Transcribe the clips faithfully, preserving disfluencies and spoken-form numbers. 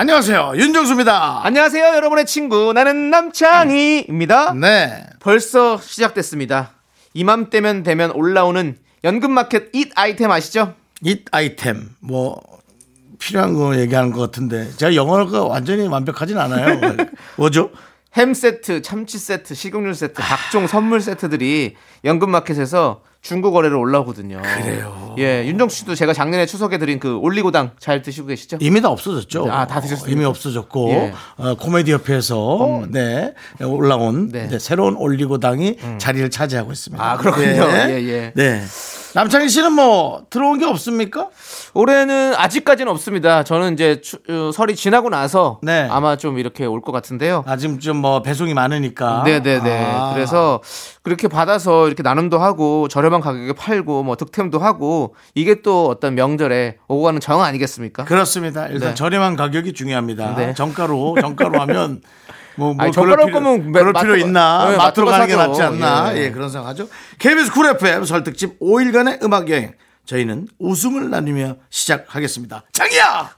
안녕하세요, 윤정수입니다. 안녕하세요, 여러분의 친구 나는 남창희입니다. 네, 벌써 시작됐습니다. 이맘때면 되면 올라오는 연금마켓 잇 아이템 아시죠? 잇 아이템 뭐 필요한 거 얘기하는 것 같은데 제가 영어가 완전히 완벽하진 않아요. 뭐죠? 햄 세트, 참치 세트, 식용유 세트, 각종 선물 세트들이 연금마켓에서 중고 거래로 올라오거든요. 그래요. 예, 윤정 씨도 제가 작년에 추석에 드린 그 올리고당 잘 드시고 계시죠? 이미 다 없어졌죠. 아, 다 드셨어요. 어, 이미 없어졌고 예. 어, 코미디 협회에서 음. 네 올라온 네. 네, 새로운 올리고당이 음. 자리를 차지하고 있습니다. 아, 그렇군요. 네. 예, 예. 네. 남창희 씨는 뭐 들어온 게 없습니까? 올해는 아직까지는 없습니다. 저는 이제 추, 어, 설이 지나고 나서 네. 아마 좀 이렇게 올 것 같은데요. 아직 좀 뭐 배송이 많으니까. 네네네. 아. 그래서 그렇게 받아서 이렇게 나눔도 하고 저렴한 가격에 팔고 뭐 득템도 하고 이게 또 어떤 명절에 오고 가는 정 아니겠습니까? 그렇습니다. 일단 네. 저렴한 가격이 중요합니다. 네. 정가로 정가로 하면. 뭐, 뭐 아니, 그럴 필요, 거면 그럴 필요 있나? 네, 마트로 가는 게 낫지 않나? 예, 예. 예, 그런 생각하죠. 케이비에스 쿨 에프엠 설득집 오 일간의 음악여행. 저희는 웃음을 나누며 시작하겠습니다. 창희야!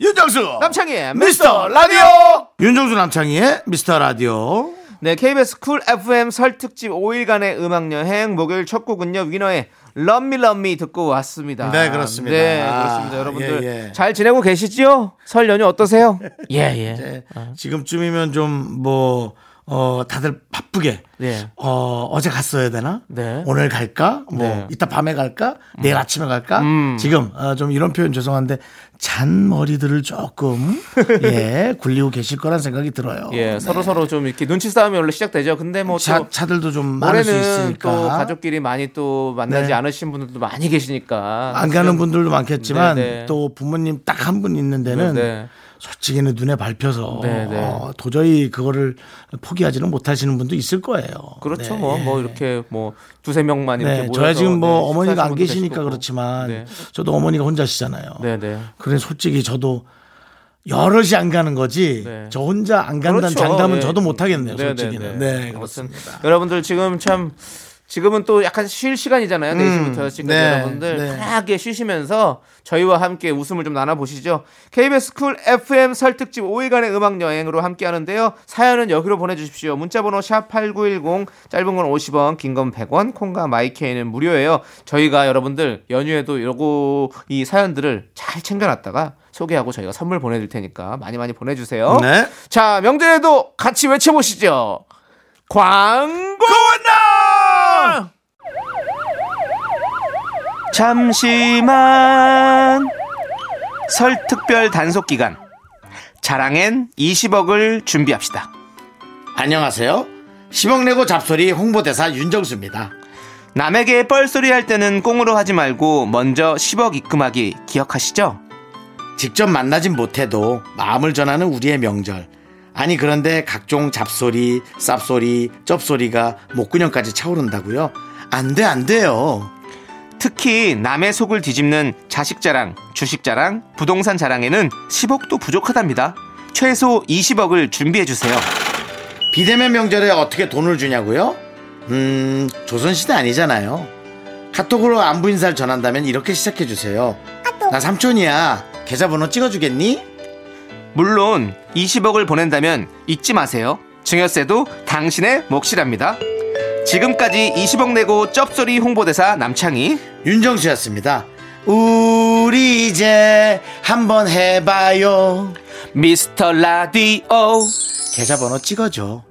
윤정수! 남창희의 미스터 라디오! 윤정수 남창희의 미스터 라디오. 네, 케이비에스 쿨 에프엠 설특집 오 일간의 음악여행 목요일 첫 곡은요, 위너의 Love Me Love Me 듣고 왔습니다. 네, 그렇습니다. 네, 아, 그렇습니다. 여러분들 예, 예. 잘 지내고 계시죠? 설 연휴 어떠세요? 예, 예. 어. 지금쯤이면 좀 뭐 어, 다들 바쁘게 예. 어, 어제 갔어야 되나? 네. 오늘 갈까? 뭐 네. 이따 밤에 갈까? 내일 음. 아침에 갈까? 음. 지금 어, 좀 이런 표현 죄송한데 잔머리들을 조금 예 굴리고 계실 거란 생각이 들어요. 예, 네. 서로 서로 좀 이렇게 눈치 싸움이 원래 시작되죠. 근데 뭐 차, 차들도 좀 많을 수 있으니까 또 가족끼리 많이 또 만나지 네. 않으신 분들도 많이 계시니까 안 가는 분들도 많겠지만 네, 네. 또 부모님 딱 한 분 있는 데는 네, 네. 솔직히는 눈에 밟혀서 네, 네. 어, 도저히 그거를 포기하지는 못하시는 분도 있을 거예요. 그렇죠. 네, 뭐, 예. 뭐 이렇게 뭐 두세 명만 이렇게 네, 모여서 저야 지금 뭐 네, 어머니가 안 계시니까 그렇지만 네. 저도 어머니가 혼자시잖아요. 네, 네. 그래서 솔직히 저도 여럿이 안 가는 거지 네. 저 혼자 안 간다는 그렇죠. 장담은 네. 저도 못하겠네요. 네, 솔직히는. 네, 네. 네 그렇습니다. 여러분들 지금 참 지금은 또 약간 쉴 시간이잖아요. 네 시부터 음, 지금 네, 여러분들 네. 편하게 쉬시면서 저희와 함께 웃음을 좀 나눠보시죠. 케이비에스 쿨 에프엠 설특집 오 일간의 음악여행으로 함께 하는데요. 사연은 여기로 보내주십시오. 문자번호 샵팔구일공 짧은 건 오십 원 긴 건 백 원 콩과 마이케이는 무료예요. 저희가 여러분들 연휴에도 요거 이 사연들을 잘 챙겨놨다가 소개하고 저희가 선물 보내드릴 테니까 많이 많이 보내주세요. 네. 자, 명절에도 같이 외쳐보시죠. 광고 왔나! 잠시만. 설 특별 단속 기간 자랑엔 이십억을 준비합시다. 안녕하세요, 십억 내고 잡소리 홍보대사 윤정수입니다. 남에게 뻘소리 할 때는 꽁으로 하지 말고 먼저 십억 입금하기 기억하시죠? 직접 만나진 못해도 마음을 전하는 우리의 명절. 아니 그런데 각종 잡소리, 쌉소리, 쩝소리가 목구녕까지 차오른다고요? 안 돼, 안 돼요. 특히 남의 속을 뒤집는 자식 자랑, 주식 자랑, 부동산 자랑에는 십억도 부족하답니다. 최소 이십억을 준비해주세요. 비대면 명절에 어떻게 돈을 주냐고요? 음, 조선시대 아니잖아요. 카톡으로 안부 인사를 전한다면 이렇게 시작해주세요. 나 삼촌이야. 계좌번호 찍어주겠니? 물론 이십억을 보낸다면 잊지 마세요. 증여세도 당신의 몫이랍니다. 지금까지 이십억 내고 쩝소리 홍보대사 남창희 윤정수였습니다. 우리 이제 한번 해봐요. 미스터 라디오 계좌번호 찍어줘.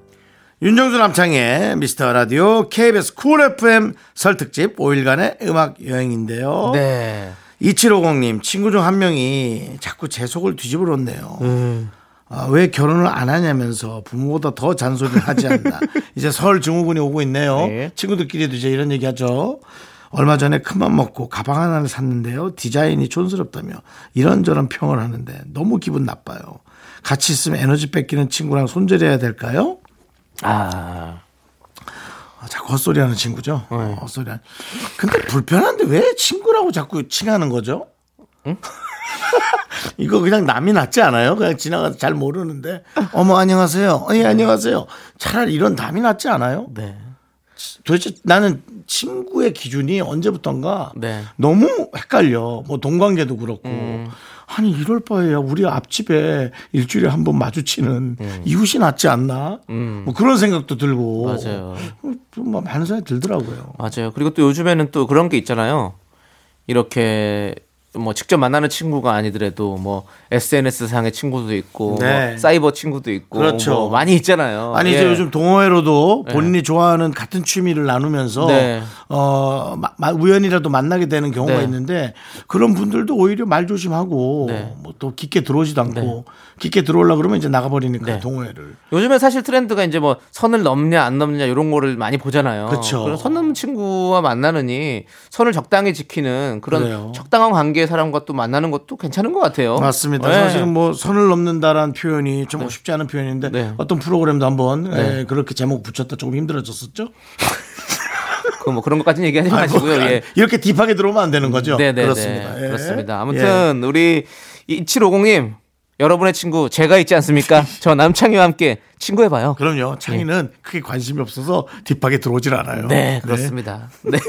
윤정수 남창희의 미스터 라디오 케이비에스 쿨 에프엠 설 특집 오 일간의 음악 여행인데요. 네. 이칠오공님 친구 중 한 명이 자꾸 제 속을 뒤집어놓네요. 음. 아, 왜 결혼을 안 하냐면서 부모보다 더 잔소리를 하지 않나. 이제 설 증후군이 오고 있네요. 네. 친구들끼리도 이제 이런 얘기하죠. 얼마 전에 큰맘 먹고 가방 하나를 샀는데요. 디자인이 촌스럽다며 이런저런 평을 하는데 너무 기분 나빠요. 같이 있으면 에너지 뺏기는 친구랑 손절해야 될까요? 아... 자꾸 헛소리하는 친구죠. 네. 헛소리하는. 근데 불편한데 왜 친구라고 자꾸 칭하는 거죠? 응? 이거 그냥 남이 낫지 않아요? 그냥 지나가서 잘 모르는데 어머 안녕하세요. 예 안녕하세요. 차라리 이런 남이 낫지 않아요? 네. 도대체 나는 친구의 기준이 언제부턴가 네. 너무 헷갈려. 뭐 동관계도 그렇고. 음. 아니 이럴 바에야 우리 앞집에 일주일에 한 번 마주치는 음. 이웃이 낫지 않나? 음. 뭐 그런 생각도 들고. 맞아요. 뭐 많은 생각이 들더라고요. 맞아요. 그리고 또 요즘에는 또 그런 게 있잖아요. 이렇게 뭐 직접 만나는 친구가 아니더라도 뭐 에스엔에스 상의 친구도 있고 네. 뭐 사이버 친구도 있고 그렇죠. 뭐 많이 있잖아요. 아니 예. 이제 요즘 동호회로도 본인이 예. 좋아하는 같은 취미를 나누면서 네. 어 마, 우연이라도 만나게 되는 경우가 네. 있는데 그런 분들도 오히려 말 조심하고 네. 뭐 또 깊게 들어오지도 않고 네. 깊게 들어오려 그러면 이제 나가버리니까 네. 동호회를. 요즘에 사실 트렌드가 이제 뭐 선을 넘냐 안 넘냐 이런 거를 많이 보잖아요. 그렇죠. 선 넘는 친구와 만나느니 선을 적당히 지키는 그런 그래요. 적당한 관계. 사람과 또 만나는 것도 괜찮은 것 같아요. 맞습니다. 네. 사실은 뭐 선을 넘는다라는 표현이 좀 네. 쉽지 않은 표현인데 네. 어떤 프로그램도 한번 네. 에, 그렇게 제목 붙였다 조금 힘들어졌었죠. 그 뭐 그런 것까지는 얘기하지 아, 마시고요. 뭐, 예. 이렇게 딥하게 들어오면 안 되는 거죠. 네, 네, 그렇습니다. 네. 예. 그렇습니다. 아무튼 예. 우리 이칠오공님 여러분의 친구 제가 있지 않습니까? 저 남창희와 함께 친구해봐요. 그럼요. 창희는 예. 크게 관심이 없어서 딥하게 들어오질 않아요. 네, 그렇습니다. 네. 네.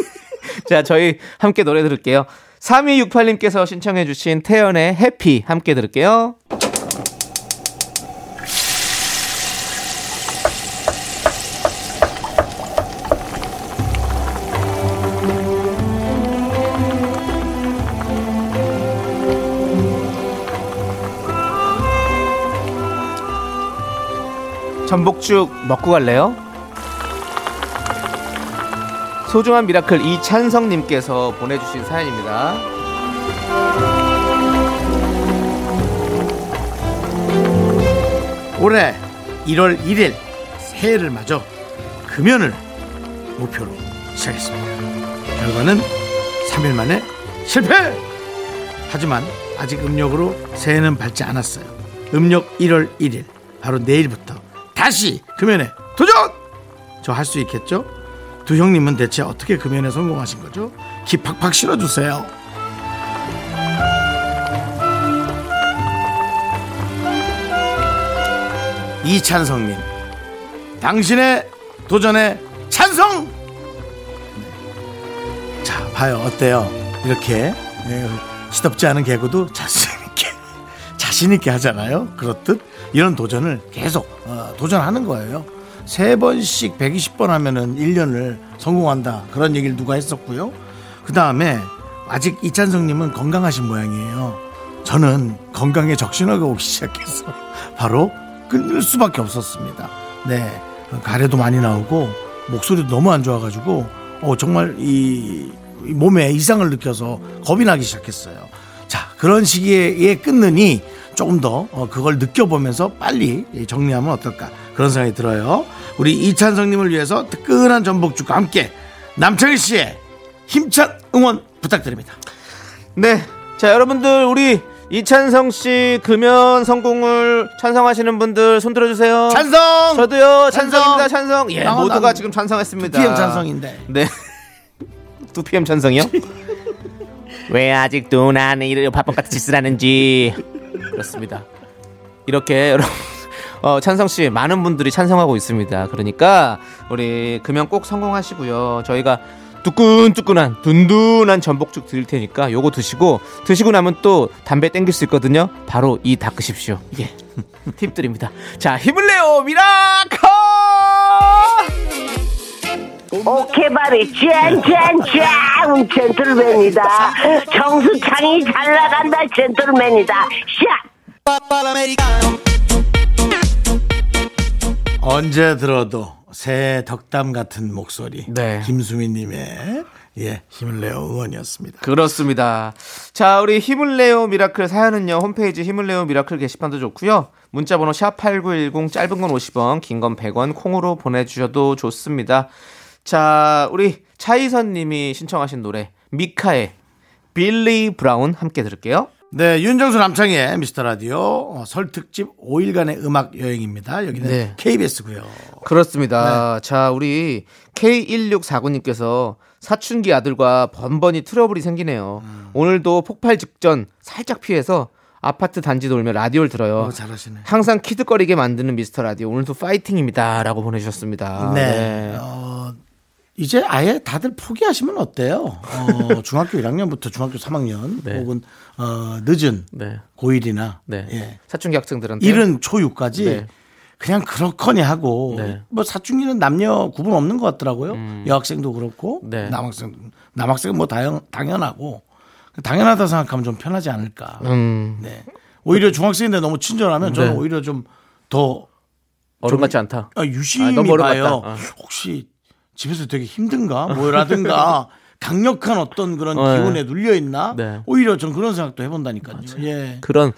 자, 저희 함께 노래 들을게요. 삼이육팔님께서 신청해 주신 태연의 해피 함께 들을게요. 전복죽 먹고 갈래요? 소중한 미라클 이찬성님께서 보내주신 사연입니다. 올해 일월 일일 새해를 맞아 금연을 목표로 시작했습니다. 결과는 삼일 만에 실패! 하지만 아직 음력으로 새해는 밝지 않았어요. 음력 일월 일일 바로 내일부터 다시 금연에 도전! 저 할 수 있겠죠? 두 형님은 대체 어떻게 금연에 성공하신 거죠? 기 팍팍 실어주세요. 이찬성님, 당신의 도전에 찬성! 자, 봐요. 어때요? 이렇게 시덥지 않은 개그도 자신있게 자신있게 하잖아요. 그렇듯 이런 도전을 계속 어, 도전하는 거예요. 세 번씩 백이십 번 하면은 일 년을 성공한다 그런 얘기를 누가 했었고요. 그 다음에 아직 이찬성님은 건강하신 모양이에요. 저는 건강에 적신호가 오기 시작해서 바로 끊을 수밖에 없었습니다. 네, 가래도 많이 나오고 목소리도 너무 안 좋아가지고 어, 정말 이, 이 몸에 이상을 느껴서 겁이 나기 시작했어요. 자, 그런 시기에 끊느니 조금 더 그걸 느껴보면서 빨리 정리하면 어떨까 그런 생각이 들어요. 우리 이찬성님을 위해서 뜨끈한 전복죽과 함께 남창희 씨의 힘찬 응원 부탁드립니다. 네, 자 여러분들 우리 이찬성 씨 금연 성공을 찬성하시는 분들 손 들어주세요. 찬성. 저도요. 찬성입니다. 찬성. 찬성. 예, 어, 모두가 지금 찬성했습니다. 투피엠 찬성인데. 네. 투피엠 찬성이요? 왜 아직도 나는 이런 바쁜같은 짓을 하는지. 그렇습니다. 이렇게 여러분 어, 찬성 씨 많은 분들이 찬성하고 있습니다. 그러니까 우리 금연 꼭 성공하시고요. 저희가 두끈두끈한 둔둔한 전복죽 드릴 테니까 요거 드시고 드시고 나면 또 담배 땡길 수 있거든요. 바로 이 닦으십시오. 예. 팁 드립니다. 자, 힘을 내요. 미라카! 오케바리 짠짠짠 젠틀맨이다. 정수창이 잘 나간다 젠틀맨이다. 샷. 언제 들어도 새 덕담 같은 목소리. 네. 김수민님의 예 힘을 내요 응원이었습니다. 그렇습니다. 자 우리 힘을 내요 미라클 사연은요 홈페이지 힘을 내요 미라클 게시판도 좋고요. 문자번호 샵 팔구일공 짧은 건 오십 원, 긴 건 백 원 콩으로 보내주셔도 좋습니다. 자, 우리 차이선님이 신청하신 노래 미카의 빌리 브라운 함께 들을게요. 네, 윤정수 남창희의 미스터 라디오 설 특집 오일간의 음악 여행입니다. 여기는 네. 케이비에스고요. 그렇습니다. 네. 자, 우리 케이 일육사구님께서 사춘기 아들과 번번이 트러블이 생기네요. 음. 오늘도 폭발 직전 살짝 피해서 아파트 단지 돌며 라디오를 들어요. 어, 잘하시네. 항상 키득거리게 만드는 미스터 라디오 오늘도 파이팅입니다. 라고 보내주셨습니다. 네. 네. 어... 이제 아예 다들 포기하시면 어때요? 어, 중학교 일 학년부터 중학교 삼 학년 네. 혹은 어, 늦은 네. 고일이나 네. 예. 사춘기 학생들한테 이른 초육까지 네. 그냥 그렇거니 하고 네. 뭐 사춘기는 남녀 구분 없는 것 같더라고요. 음. 여학생도 그렇고 네. 남학생 남학생은 뭐 당연, 당연하고 당연하다 생각하면 좀 편하지 않을까. 음. 네. 오히려 중학생인데 너무 친절하면 네. 저는 오히려 좀 더 어른 같지 않다. 아, 유심히 아, 너무 봐요. 아. 혹시 집에서 되게 힘든가 뭐라든가 강력한 어떤 그런 어, 기운에 눌려있나 네. 오히려 전 그런 생각도 해본다니까요. 예. 그런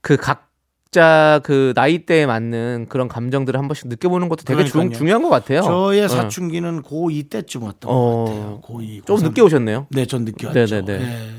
그 각자 그 나이대에 맞는 그런 감정들을 한 번씩 느껴보는 것도 되게 중, 중요한 것 같아요. 저의 사춘기는 네. 고이 때쯤 왔던 어, 것 같아요. 고이, 고삼. 좀 늦게 오셨네요. 네, 전 늦게 왔죠. 네네네. 네.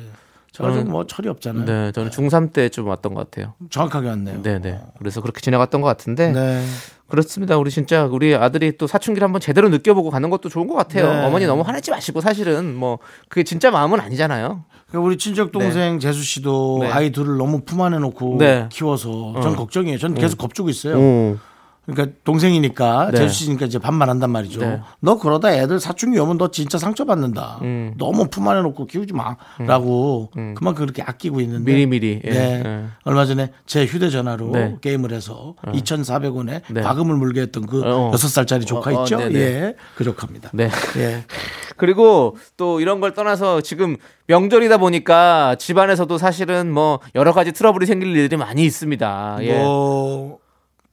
저는 뭐 철이 없잖아요. 네, 저는 중삼 때쯤 왔던 것 같아요. 정확하게 왔네요. 네네. 그래서 그렇게 지나갔던 것 같은데 네. 그렇습니다. 우리 진짜 우리 아들이 또 사춘기를 한번 제대로 느껴보고 가는 것도 좋은 것 같아요. 네. 어머니 너무 화내지 마시고 사실은 뭐 그게 진짜 마음은 아니잖아요. 우리 친척 동생 네. 재수 씨도 네. 아이 둘을 너무 품 안에 놓고 네. 키워서 전 어. 걱정이에요. 전 계속 음. 겁주고 있어요. 음. 그러니까 동생이니까 네. 재수 씨니까 이제 반말 한단 말이죠. 네. 너 그러다 애들 사춘기 오면 너 진짜 상처받는다. 음. 너무 품 안에 놓고 키우지 마라고 음. 음. 그만큼 그렇게 아끼고 있는데 미리미리 예. 네. 예. 얼마 전에 제 휴대전화로 네. 게임을 해서 어. 이천사백 원에 네. 과금을 물게 했던 그 어. 여섯 살짜리 조카 어, 어, 있죠. 어, 예, 그 조카입니다. 네. 예. 그리고 또 이런 걸 떠나서 지금 명절이다 보니까 집안에서도 사실은 뭐 여러 가지 트러블이 생길 일들이 많이 있습니다. 예. 뭐...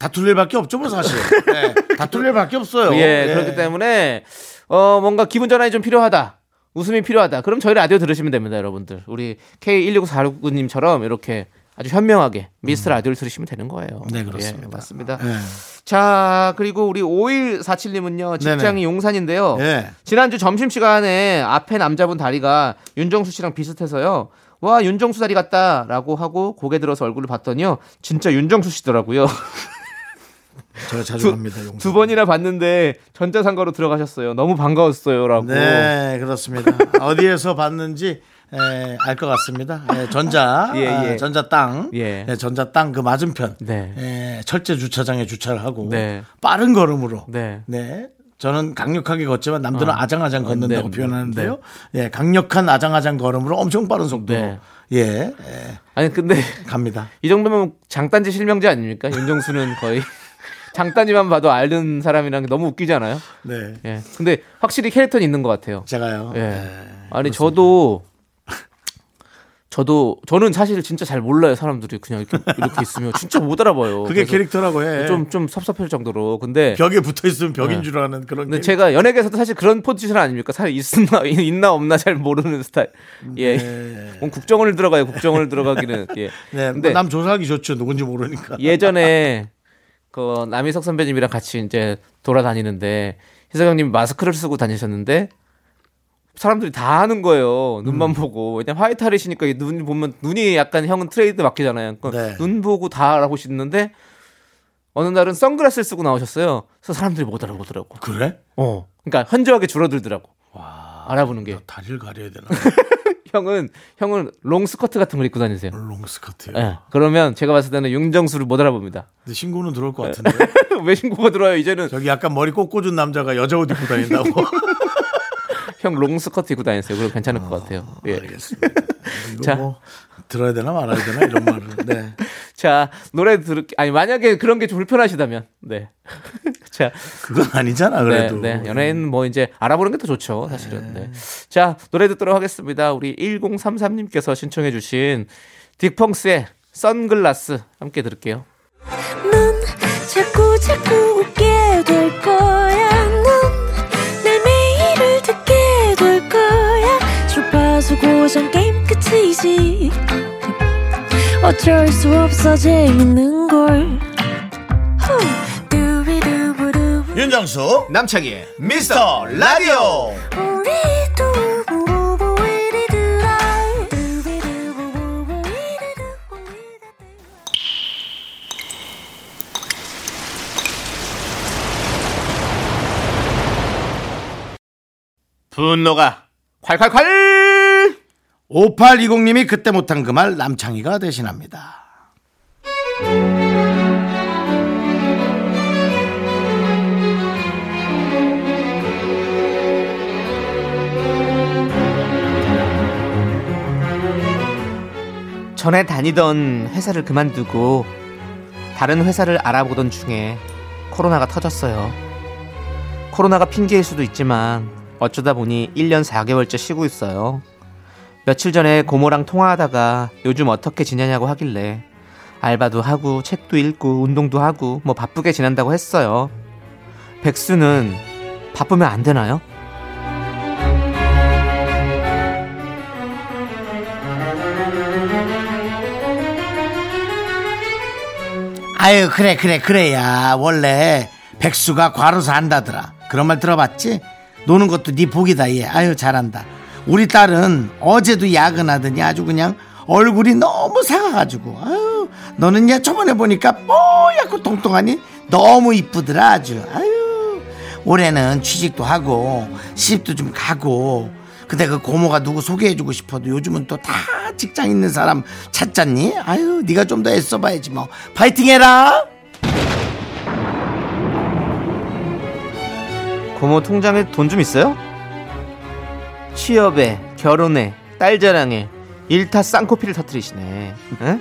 다툴 일밖에 없죠, 뭐 사실. 네, 다툴 일밖에 없어요. 예, 예. 그렇기 때문에 어, 뭔가 기분 전환이 좀 필요하다, 웃음이 필요하다. 그럼 저희 라디오 들으시면 됩니다, 여러분들. 우리 케이 일육사구님처럼 이렇게 아주 현명하게 미스터 라디오를 들으시면 되는 거예요. 네, 그렇습니다. 예, 맞습니다. 네. 자, 그리고 우리 오일사칠님은요 직장이 네네. 용산인데요. 네. 지난주 점심 시간에 앞에 남자분 다리가 윤정수 씨랑 비슷해서요. 와, 윤정수 다리 같다라고 하고 고개 들어서 얼굴을 봤더니요, 진짜 윤정수 씨더라고요. 제가 자주 갑니다. 두 번이나 봤는데 전자상가로 들어가셨어요. 너무 반가웠어요라고. 네, 그렇습니다. 어디에서 봤는지 알 것 같습니다. 에, 전자, 예, 예. 아, 전자 땅, 예. 에, 전자 땅 그 맞은편 네. 에, 철제 주차장에 주차를 하고 네. 빠른 걸음으로. 네. 네. 저는 강력하게 걷지만 남들은 어. 아장아장 걷는다고 어, 네, 표현하는데요. 네. 예, 강력한 아장아장 걸음으로 엄청 빠른 속도. 네. 예, 예. 아니 근데 갑니다. 이 정도면 장단지 실명제 아닙니까? 윤정수는 거의. 장단지만 봐도 아는 사람이랑 너무 웃기잖아요. 네. 예. 근데 확실히 캐릭터는 있는 것 같아요. 제가요. 예. 네, 아니 그렇습니다. 저도 저도 저는 사실 진짜 잘 몰라요. 사람들이 그냥 이렇게, 이렇게 있으면 진짜 못 알아봐요. 그게 캐릭터라고 해. 좀 좀 섭섭할 정도로. 근데 벽에 붙어 있으면 벽인 네. 줄 아는 그런. 근데 캐릭터. 제가 연예계에서도 사실 그런 포지션 아닙니까? 사실 있나 있나 없나 잘 모르는 스타일. 예. 네. 뭐 국정원을 들어가요. 국정원을 들어가기는. 예. 네. 근데 남 조사하기 좋죠. 누군지 모르니까. 예전에. 그 남희석 선배님이랑 같이 이제 돌아다니는데 희석 형님 마스크를 쓰고 다니셨는데 사람들이 다 아는 거예요. 눈만 음. 보고. 왜냐면 화이트하리시니까 눈 보면 눈이 약간 형은 트레이드 맡기잖아요. 그러니까 네. 눈 보고 다 알고 있는데 어느 날은 선글라스를 쓰고 나오셨어요. 그래서 사람들이 못 알아보더라고. 그래? 어. 그러니까 현저하게 줄어들더라고. 와. 알아보는 게. 다리를 가려야 되나? 형은 형은 롱 스커트 같은 걸 입고 다니세요. 롱 스커트요. 네. 그러면 제가 봤을 때는 윤정수를 못 알아봅니다. 근데 신고는 들어올 것 같은데. 왜 신고가 들어와요? 이제는 저기 약간 머리 꽂꽂은 남자가 여자 옷 입고 다닌다고. 형 롱 스커트 입고 다니세요. 그럼 괜찮을 어, 것 같아요. 예. 알겠습니다. 자, 뭐 들어야 되나 말아야 되나 이런 말을. 네. 자, 노래 들을 아니 만약에 그런 게 좀 불편하시다면 네. 자, 그건 아니잖아 그래도. 네, 네. 연예인 뭐 이제 알아보는 게 더 좋죠 사실은. 네. 자, 노래 듣도록 하겠습니다. 우리 일공삼삼님께서 신청해주신 딕펑스의 선글라스 함께 들을게요. 넌 자꾸 자꾸 웃게 될 거야. 넌 내 매일을 듣게 될 거야. 주파수 고정 게임 끝이지. 어쩔 수 없어 재밌는 걸. 윤정수 남창희의 미스터 라디오. 분노가 콸콸콸. 오팔이공님이 그때 못한 그 말 남창희가 대신합니다. 전에 다니던 회사를 그만두고 다른 회사를 알아보던 중에 코로나가 터졌어요. 코로나가 핑계일 수도 있지만 어쩌다 보니 일 년 사 개월째 쉬고 있어요. 며칠 전에 고모랑 통화하다가 요즘 어떻게 지내냐고 하길래 알바도 하고 책도 읽고 운동도 하고 뭐 바쁘게 지낸다고 했어요. 백수는 바쁘면 안 되나요? 아유 그래 그래 그래야 원래 백수가 과로사 한다더라. 그런 말 들어봤지? 노는 것도 네 복이다 얘. 아유 잘한다. 우리 딸은 어제도 야근하더니 아주 그냥 얼굴이 너무 상아가지고 아유 너는 야 저번에 보니까 뽀얗고 통통하니 너무 이쁘더라 아주. 아유 올해는 취직도 하고 시집도 좀 가고. 근데 그 고모가 누구 소개해주고 싶어도 요즘은 또 다 직장 있는 사람 찾잖니. 아유 네가 좀 더 애써봐야지 뭐. 파이팅해라. 고모 통장에 돈 좀 있어요? 취업에 결혼에 딸 자랑에 일타 쌍코피를 터뜨리시네. 에?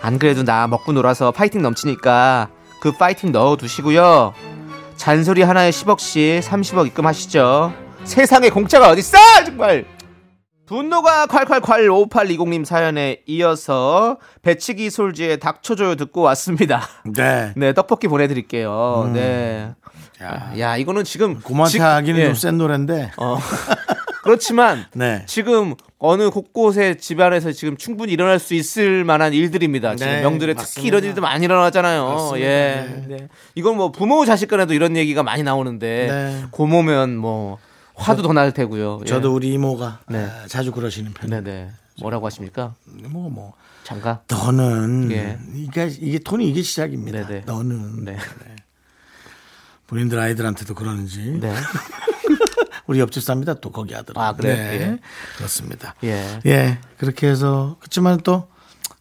안 그래도 나 먹고 놀아서 파이팅 넘치니까 그 파이팅 넣어두시고요. 잔소리 하나에 십억씩 삼십억 입금하시죠. 세상에 공짜가 어딨어 정말. 분노가 콸콸콸. 오팔이공님 사연에 이어서 배치기 솔지의 닥쳐줘요 듣고 왔습니다. 네, 네 떡볶이 보내드릴게요. 음. 네. 야, 야 이거는 지금 고마타기는 예. 좀 센 노래인데 어. 그렇지만 네. 지금 어느 곳곳의 집안에서 지금 충분히 일어날 수 있을 만한 일들입니다. 지금 네, 명절에 맞습니다. 특히 이런 일도 많이 일어나잖아요. 맞습니다. 예, 네. 네. 이건 뭐 부모 자식 간에도 이런 얘기가 많이 나오는데 네. 고모면 뭐 화도 저, 더 날 테고요. 저도 예. 우리 이모가 네. 아, 자주 그러시는 편이에요. 네, 네. 뭐라고 하십니까? 뭐 뭐 잠깐 너는 예. 이게 이게 톤이 이게 시작입니다. 네, 네. 너는 네. 네. 본인들 아이들한테도 그러는지. 네. 우리 옆집 삽니다. 또 거기 아들. 아, 그래요? 네. 예. 그렇습니다. 예. 예. 그렇게 해서. 그렇지만 또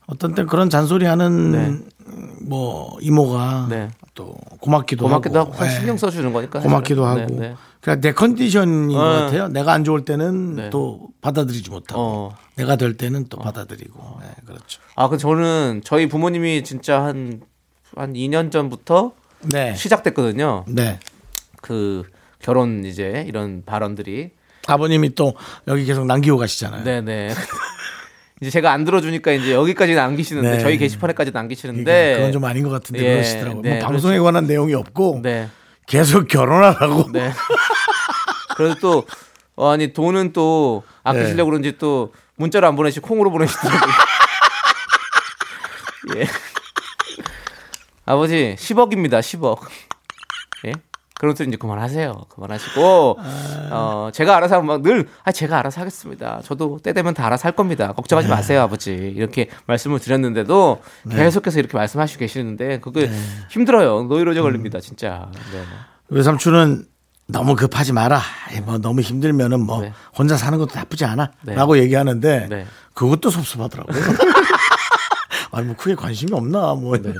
어떤 때 그런 잔소리 하는 네. 뭐 이모가 네. 또 고맙기도, 고맙기도 하고. 고맙기도 하고. 신경 써주는 거니까. 고맙기도 네. 하고. 네. 그러니까 내 컨디션인 어. 것 같아요. 내가 안 좋을 때는 네. 또 받아들이지 못하고. 어. 내가 될 때는 또 어. 받아들이고. 어. 네. 그렇죠. 아, 그 저는 저희 부모님이 진짜 한, 한 이 년 전부터 네. 시작됐거든요. 네. 그 결혼 이제 이런 발언들이 아버님이 또 여기 계속 남기고 가시잖아요. 네네. 이제 제가 안 들어주니까 이제 여기까지 남기시는데 네. 저희 게시판에까지 남기시는데 그건 좀 아닌 것 같은데 예. 그러시더라고요. 네. 뭐 방송에 그렇죠. 관한 내용이 없고 네. 계속 결혼하라고. 네. 그래서 또 어, 아니 돈은 또 아끼시려고 네. 그런지 또 문자를 안 보내시고 콩으로 보내시더라고요. 예. 아버지 십억입니다. 십억. 예? 그런 소리 이제 그만하세요. 그만하시고 아... 어, 제가 알아서 하면 막 늘 아, 제가 알아서 하겠습니다. 저도 때 되면 다 알아서 할 겁니다. 걱정하지 네. 마세요, 아버지. 이렇게 말씀을 드렸는데도 네. 계속해서 이렇게 말씀하시고 계시는데 그게 네. 힘들어요. 노이로제 걸립니다, 음... 진짜. 네. 외삼촌은 너무 급하지 마라. 뭐 너무 힘들면은 뭐 네. 혼자 사는 것도 나쁘지 않아라고 네. 얘기하는데 네. 그것도 섭섭하더라고요. 아니 뭐 크게 관심이 없나 뭐. 네.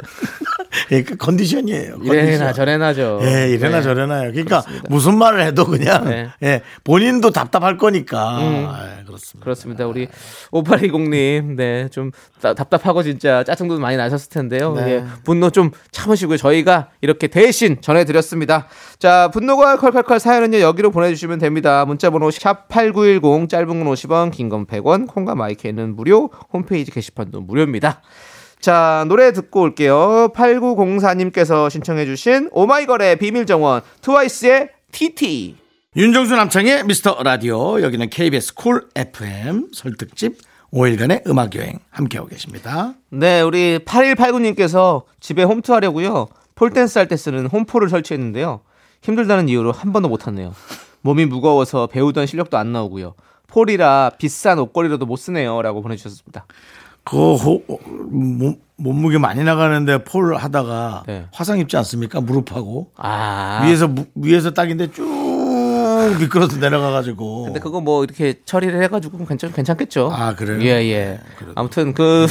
그러니까 컨디션이에요. 컨디션. 이래나 저래나죠. 예, 이래나 네. 저래나요. 그러니까 그렇습니다. 무슨 말을 해도 그냥 네. 예, 본인도 답답할 거니까. 음. 아, 그렇습니다. 그렇습니다. 우리 오팔이공님, 네, 좀 답답하고 진짜 짜증도 많이 나셨을 텐데요. 네. 예, 분노 좀 참으시고요. 저희가 이렇게 대신 전해드렸습니다. 자, 분노가 컬컬컬 사연은요 여기로 보내주시면 됩니다. 문자번호 샵 팔구일공, 짧은 건 오십 원, 긴 건 백 원, 콩과 마이크는 무료, 홈페이지 게시판도 무료입니다. 자, 노래 듣고 올게요. 팔구공사님께서 신청해 주신 오마이걸의 비밀정원, 트와이스의 티티. 윤정수 남창의 미스터 라디오. 여기는 케이비에스 쿨 에프엠 설득집 오일간의 음악여행 함께하고 계십니다. 네, 우리 팔일팔구님께서 집에 홈트 하려고요 폴댄스 할 때 쓰는 홈포를 설치했는데요 힘들다는 이유로 한 번도 못하네요. 몸이 무거워서 배우던 실력도 안 나오고요. 폴이라 비싼 옷걸이라도 못 쓰네요. 라고 보내주셨습니다. 그 호, 몸, 몸무게 많이 나가는데 폴 하다가 네. 화상 입지 않습니까? 무릎하고. 아. 위에서, 무, 위에서 딱인데 쭉. 미끄러서 내려가가지고. 근데 그거 뭐 이렇게 처리를 해가지고 괜찮 괜찮겠죠. 아 그래요. 예예. 예. 아무튼 그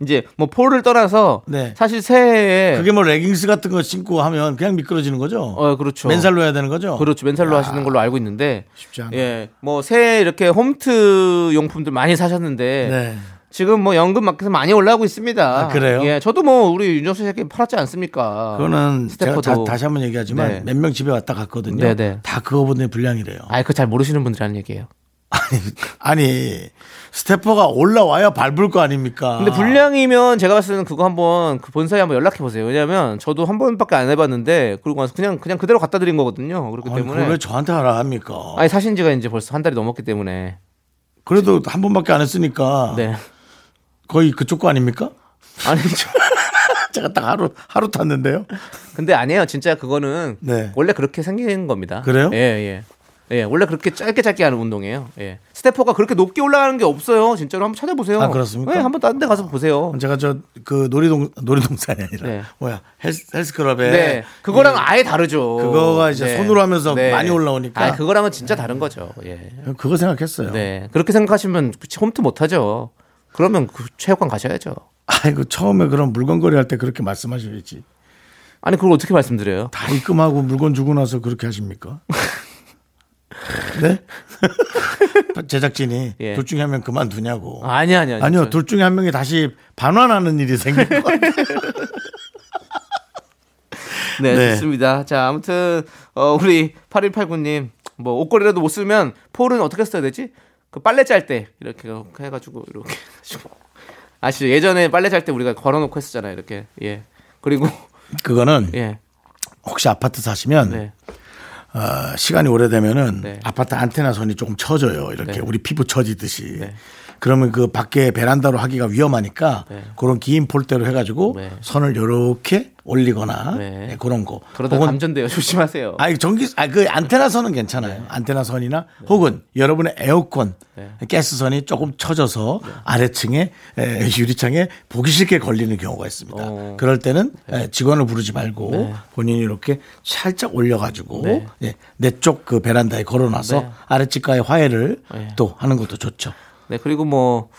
이제 뭐 폴을 떠나서 네. 사실 새해에 그게 뭐 레깅스 같은 거 신고 하면 그냥 미끄러지는 거죠. 어 그렇죠. 맨살로 해야 되는 거죠. 그렇죠. 맨살로 아, 하시는 걸로 알고 있는데 쉽지 않아요. 예. 뭐 새해 이렇게 홈트 용품들 많이 사셨는데. 네. 지금 뭐 연금마켓에서 많이 올라오고 있습니다. 아, 그래요? 예, 저도 뭐 우리 윤정수 씨께 팔았지 않습니까? 그거는 제가 다, 다시 한번 얘기하지만 네. 몇 명 집에 왔다 갔거든요. 네네. 다 그거보다는 불량이래요. 아니 그거 잘 모르시는 분들이라는 얘기예요. 아니, 아니 스태퍼가 올라와야 밟을 거 아닙니까? 근데 불량이면 제가 봤을 때는 그거 한번 그 본사에 한번 연락해 보세요. 왜냐하면 저도 한 번밖에 안 해봤는데 그러고 나서 그냥 그냥 그대로 갖다 드린 거거든요. 그렇기 아니, 때문에 왜 저한테 하라 합니까? 아니 사신 지가 이제 벌써 한 달이 넘었기 때문에 그래도 한 번밖에 안 했으니까. 네. 거의 그쪽 거 아닙니까? 아니죠. 제가 딱 하루 하루 탔는데요. 근데 아니에요. 진짜 그거는 네. 원래 그렇게 생긴 겁니다. 그래요? 예, 예. 예, 원래 그렇게 짧게 짧게 하는 운동이에요. 예. 스태퍼가 그렇게 높게 올라가는 게 없어요. 진짜로 한번 찾아보세요. 아, 그렇습니까? 예, 한번 다른 데 가서 보세요. 제가 저 그 놀이동 놀이동산이 아니라 네. 뭐야? 헬스 헬스클럽에 네. 그거랑 예. 아예 다르죠. 그거가 이제 네. 손으로 하면서 네. 많이 올라오니까. 아, 그거랑은 진짜 네. 다른 거죠. 예. 그거 생각했어요. 네. 그렇게 생각하시면 홈트 못 하죠. 그러면 그 체육관 가셔야죠. 아이고 처음에 그런 물건거래 할 때 그렇게 말씀하셔야지. 아니 그걸 어떻게 말씀드려요? 다 입금하고 물건 주고 나서 그렇게 하십니까? 네? 제작진이 예. 둘 중에 한 명 그만두냐고. 아니 아니 아니. 아니요 저... 둘 중에 한 명이 다시 반환하는 일이 생길 것 같아요. 네, 네 좋습니다. 자 아무튼 어, 우리 팔일팔구 님 뭐 옷걸이라도 못 쓰면 폴은 어떻게 써야 되지? 그 빨래 짤 때 이렇게 해가지고 이렇게 아시죠? 예전에 빨래 짤 때 우리가 걸어놓고 했었잖아요. 이렇게 예 그리고 그거는 예 혹시 아파트 사시면 네. 어, 시간이 오래되면은 네. 아파트 안테나 선이 조금 처져요. 이렇게 네. 우리 피부 처지듯이 네. 그러면 그 밖에 베란다로 하기가 위험하니까 네. 그런 긴 폴대로 해가지고 네. 선을 요렇게 올리거나 네. 네, 그런 거. 그러다 혹은, 감전돼요. 조심하세요. 아니 전기, 아니 그 안테나 선은 괜찮아요. 네. 안테나 선이나 네. 혹은 여러분의 에어컨 네. 가스 선이 조금 처져서 네. 아래층에 에, 유리창에 보기 싫게 걸리는 경우가 있습니다. 어. 그럴 때는 네. 에, 직원을 부르지 말고 네. 본인이 이렇게 살짝 올려가지고 네. 예, 내 쪽 그 베란다에 걸어놔서 네. 아래층과의 화해를 네. 또 하는 것도 좋죠. 네 그리고 뭐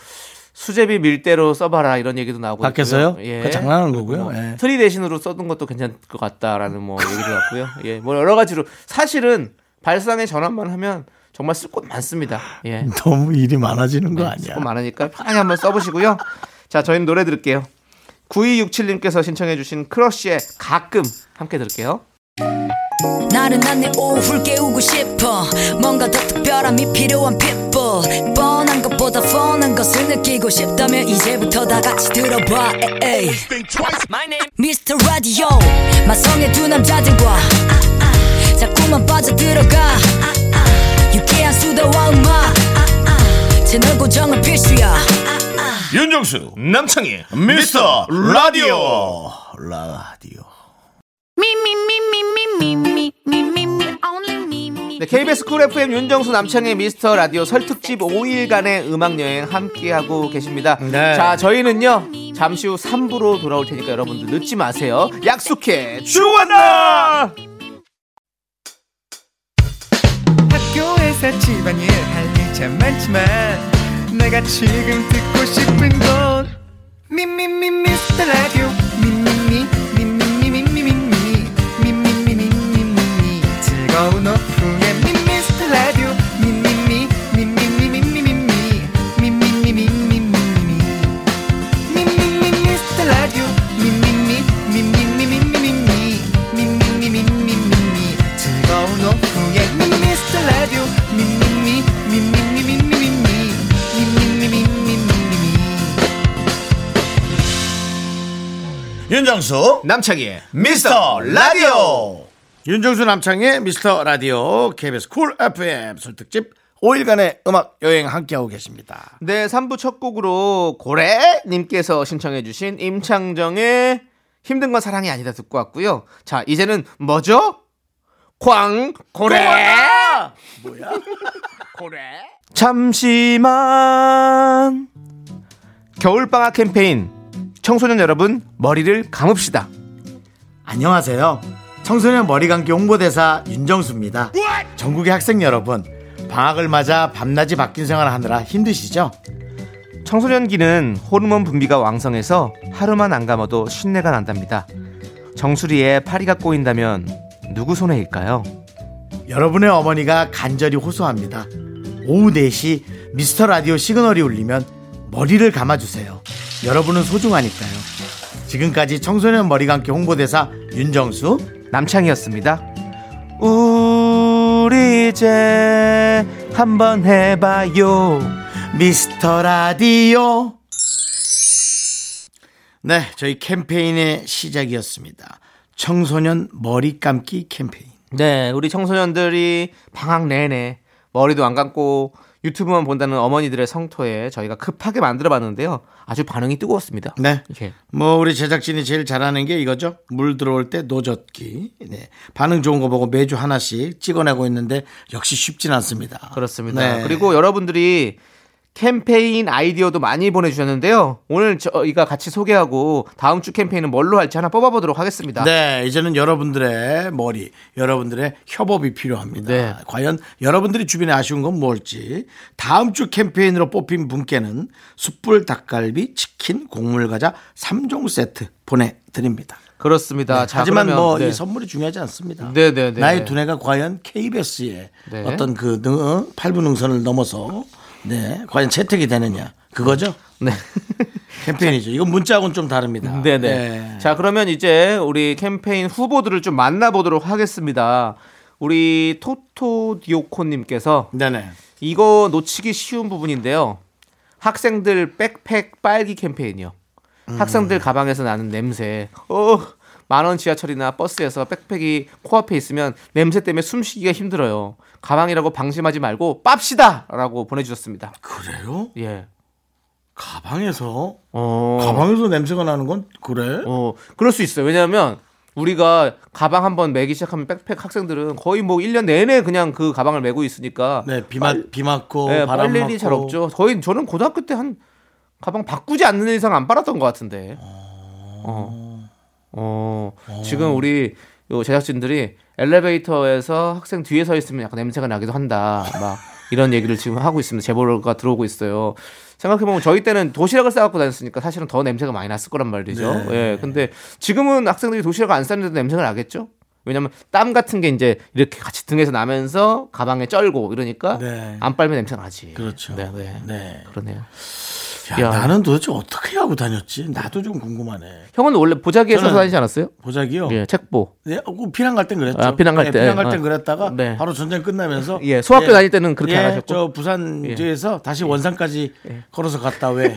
수제비 밀대로 써봐라 이런 얘기도 나오고 밖에서요? 예. 그 장난하는 거고요. 예. 트리 대신으로 써둔 것도 괜찮을 것 같다라는 뭐 얘기도 같고요. 예, 뭐 여러 가지로 사실은 발상의 전환만 하면 정말 쓸 곳 많습니다. 예. 너무 일이 많아지는 거 네, 아니야? 쓸 곳 많으니까 편하게 한번 써보시고요. 자 저희는 노래 들을게요. 구이육칠 님께서 신청해주신 크러쉬의 가끔 함께 들을게요. 나른한 내 오후를 깨우고 싶어 뭔가 더 특별함이 필요한 people 뻔한 것보다 뻔한 것을 느끼고 싶다면 이제부터 다 같이 들어봐 에이. 미스터 라디오 마성의 두 남자들과 아, 아, 아. 자꾸만 빠져들어가 아, 아, 아. 유쾌한 수다와 음악 아, 아, 아. 채널 고정은 필수야 아, 아, 아. 윤정수 남창희 미스터 라디오 라디오 네, 케이비에스 쿨 에프엠 윤정수 남창의 미스터 라디오 설 특집 오 일간의 음악여행 함께하고 계십니다. 네. 자 저희는요 잠시 후 삼 부로 돌아올 테니까 여러분들 늦지 마세요. 약속해 주원아 학교에서 집안일 할 일 참 많지만 내가 지금 듣고 싶은 건 미미미 미스터 라디오 미미미 즐거운 오픈의 미스터 라디오 미미미 미미미 미미미 미미미 미미미 미미미 미스터 라디오 미미미 미미미 미미미 미미미 미미미 즐거운 오픈의 미스터 라디오 미미미 미미미 미미미 미미미 미미미 윤정수 남창희의 미스터 라디오 윤정수 남창의 미스터 라디오 케이비에스 쿨 에프엠 설특집 오 일간의 음악 여행 함께하고 계십니다. 네, 삼 부 첫 곡으로 고래님께서 신청해 주신 임창정의 힘든 건 사랑이 아니다 듣고 왔고요. 자, 이제는 뭐죠? 광고래. 뭐야? 고래? 잠시만. 겨울방학 캠페인. 청소년 여러분 머리를 감읍시다. 안녕하세요. 청소년 머리 감기 홍보대사 윤정수입니다. 전국의 학생 여러분, 방학을 맞아 밤낮이 바뀐 생활을 하느라 힘드시죠? 청소년기는 호르몬 분비가 왕성해서 하루만 안 감아도 신내가 난답니다. 정수리에 파리가 꼬인다면 누구 손해일까요? 여러분의 어머니가 간절히 호소합니다. 오후 네 시 미스터 라디오 시그널이 울리면 머리를 감아주세요. 여러분은 소중하니까요. 지금까지 청소년 머리 감기 홍보대사 윤정수 남창희였습니다. 우리 이제 한번 해봐요 미스터 라디오. 네, 저희 캠페인의 시작이었습니다. 청소년 머리 감기 캠페인. 네, 우리 청소년들이 방학 내내 머리도 안 감고 유튜브만 본다는 어머니들의 성토에 저희가 급하게 만들어봤는데요. 아주 반응이 뜨거웠습니다. 네. 이렇게. 뭐 우리 제작진이 제일 잘하는 게 이거죠. 물 들어올 때 노젓기. 네. 반응 좋은 거 보고 매주 하나씩 찍어내고 있는데 역시 쉽진 않습니다. 그렇습니다. 네. 그리고 여러분들이 캠페인 아이디어도 많이 보내주셨는데요. 오늘 저희가 같이 소개하고 다음 주 캠페인은 뭘로 할지 하나 뽑아보도록 하겠습니다. 네, 이제는 여러분들의 머리, 여러분들의 협업이 필요합니다. 네. 과연 여러분들이 주변에 아쉬운 건 뭘지. 다음 주 캠페인으로 뽑힌 분께는 숯불 닭갈비, 치킨, 곡물과자 삼 종 세트 보내드립니다. 그렇습니다. 네, 자, 하지만 뭐 이 네. 선물이 중요하지 않습니다. 네, 네, 네. 나의 두뇌가 과연 케이비에스의 네. 어떤 그 능, 팔부 능선을 넘어서 네, 과연 채택이 되느냐 그거죠? 네, 캠페인이죠. 이건 문자하고는 좀 다릅니다. 네네. 네. 자, 그러면 이제 우리 캠페인 후보들을 좀 만나보도록 하겠습니다. 우리 토토디오코님께서 네네. 이거 놓치기 쉬운 부분인데요. 학생들 백팩 빨기 캠페인이요. 음. 학생들 가방에서 나는 냄새. 어, 만원 지하철이나 버스에서 백팩이 코앞에 있으면 냄새 때문에 숨쉬기가 힘들어요. 가방이라고 방심하지 말고 빱시다! 라고 보내주셨습니다. 그래요? 예. 가방에서? 어. 가방에서 냄새가 나는 건 그래? 어, 그럴 수 있어요. 왜냐하면 우리가 가방 한번 메기 시작하면 백팩 학생들은 거의 뭐 일 년 내내 그냥 그 가방을 메고 있으니까. 네, 비, 마, 빨, 비 맞고 네, 바람 맞고. 빨 일이 잘 없죠. 거의 저는 고등학교 때 한 가방 바꾸지 않는 이상 안 빨았던 것 같은데. 어. 어. 어, 오. 지금 우리 요 제작진들이 엘리베이터에서 학생 뒤에 서 있으면 약간 냄새가 나기도 한다 막 이런 얘기를 지금 하고 있습니다. 제보가 들어오고 있어요. 생각해보면 저희 때는 도시락을 싸갖고 다녔으니까 사실은 더 냄새가 많이 났을 거란 말이죠. 네. 예, 근데 지금은 학생들이 도시락을 안 싸는데도 냄새가 나겠죠. 왜냐면 땀 같은 게 이제 이렇게 같이 등에서 나면서 가방에 쩔고 이러니까 네. 안 빨면 냄새가 나지. 그렇죠. 네, 네. 네. 그러네요. 야, 야, 나는 도대체 어떻게 하고 다녔지? 나도 좀 궁금하네. 형은 원래 보자기에 서서 다니지 않았어요? 보자기요? 예, 책보. 예, 피난 갈 땐 그랬죠. 아, 피난 갈 네, 때. 피난 갈 땐 어. 그랬다가 네. 바로 전쟁 끝나면서. 예, 소학교 예, 다닐 때는 그렇게 예, 안 하셨고. 저 부산 예. 뒤에서 다시 예. 원산까지 예. 걸어서 갔다 왜?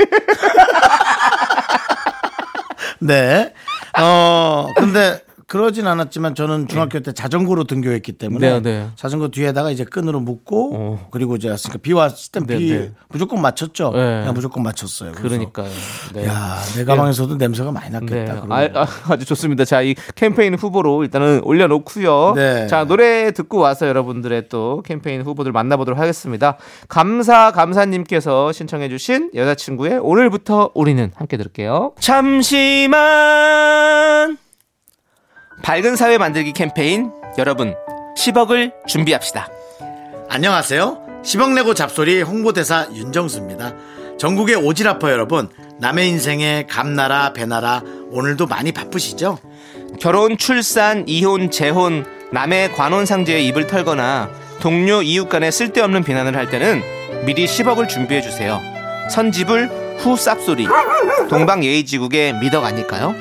네. 어, 근데. 그러진 않았지만 저는 중학교 때 자전거로 등교했기 때문에 네, 네. 자전거 뒤에다가 이제 끈으로 묶고 어. 그리고 이제 왔으니까 비 왔을 땐 비 네, 네. 무조건 맞췄죠. 네. 그냥 무조건 맞췄어요. 그러니까요. 네. 야, 내 가방에서도 네. 냄새가 많이 났겠다. 네. 아, 아, 아주 좋습니다. 자, 이 캠페인 후보로 일단은 올려놓고요. 네. 자, 노래 듣고 와서 여러분들의 또 캠페인 후보들 만나보도록 하겠습니다. 감사 감사님께서 신청해주신 여자친구의 오늘부터 우리는 함께 들을게요. 잠시만. 밝은 사회 만들기 캠페인 여러분 십억을 준비합시다. 안녕하세요. 십억 내고 잡소리 홍보대사 윤정수입니다. 전국의 오지라퍼 여러분, 남의 인생에 감나라 배나라 오늘도 많이 바쁘시죠? 결혼, 출산, 이혼, 재혼, 남의 관혼상제에 입을 털거나 동료 이웃 간에 쓸데없는 비난을 할 때는 미리 십억을 준비해주세요. 선지불 후 쌉소리 동방예의지국의 미덕 아닐까요?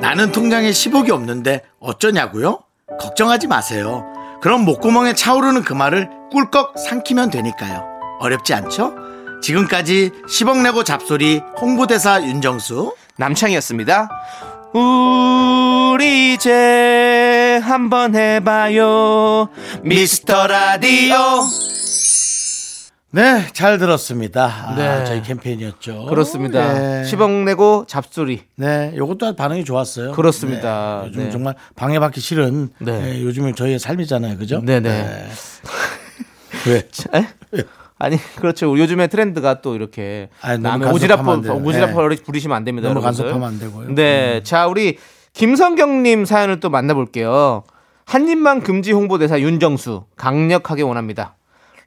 나는 통장에 십억이 없는데 어쩌냐고요? 걱정하지 마세요. 그럼 목구멍에 차오르는 그 말을 꿀꺽 삼키면 되니까요. 어렵지 않죠? 지금까지 십억 내고 잡소리 홍보대사 윤정수 남창이었습니다. 우리 이제 한번 해봐요 미스터 라디오. 네, 잘 들었습니다. 네. 아, 저희 캠페인이었죠. 그렇습니다. 네. 십억 내고 잡수리. 네, 요것도 반응이 좋았어요. 그렇습니다. 네, 요즘 네. 정말 방해받기 싫은 네. 네, 요즘은 저희의 삶이잖아요, 그죠? 네네. 네. 왜? 에? 아니 그렇죠. 요즘에 트렌드가 또 이렇게 아니, 남의 오지랖 오지랖을 네. 부리시면 안 됩니다. 너무 여러분들. 간섭하면 안 되고요. 네, 음. 자 우리 김성경님 사연을 또 만나볼게요. 한 입만 금지 홍보대사 윤정수 강력하게 원합니다.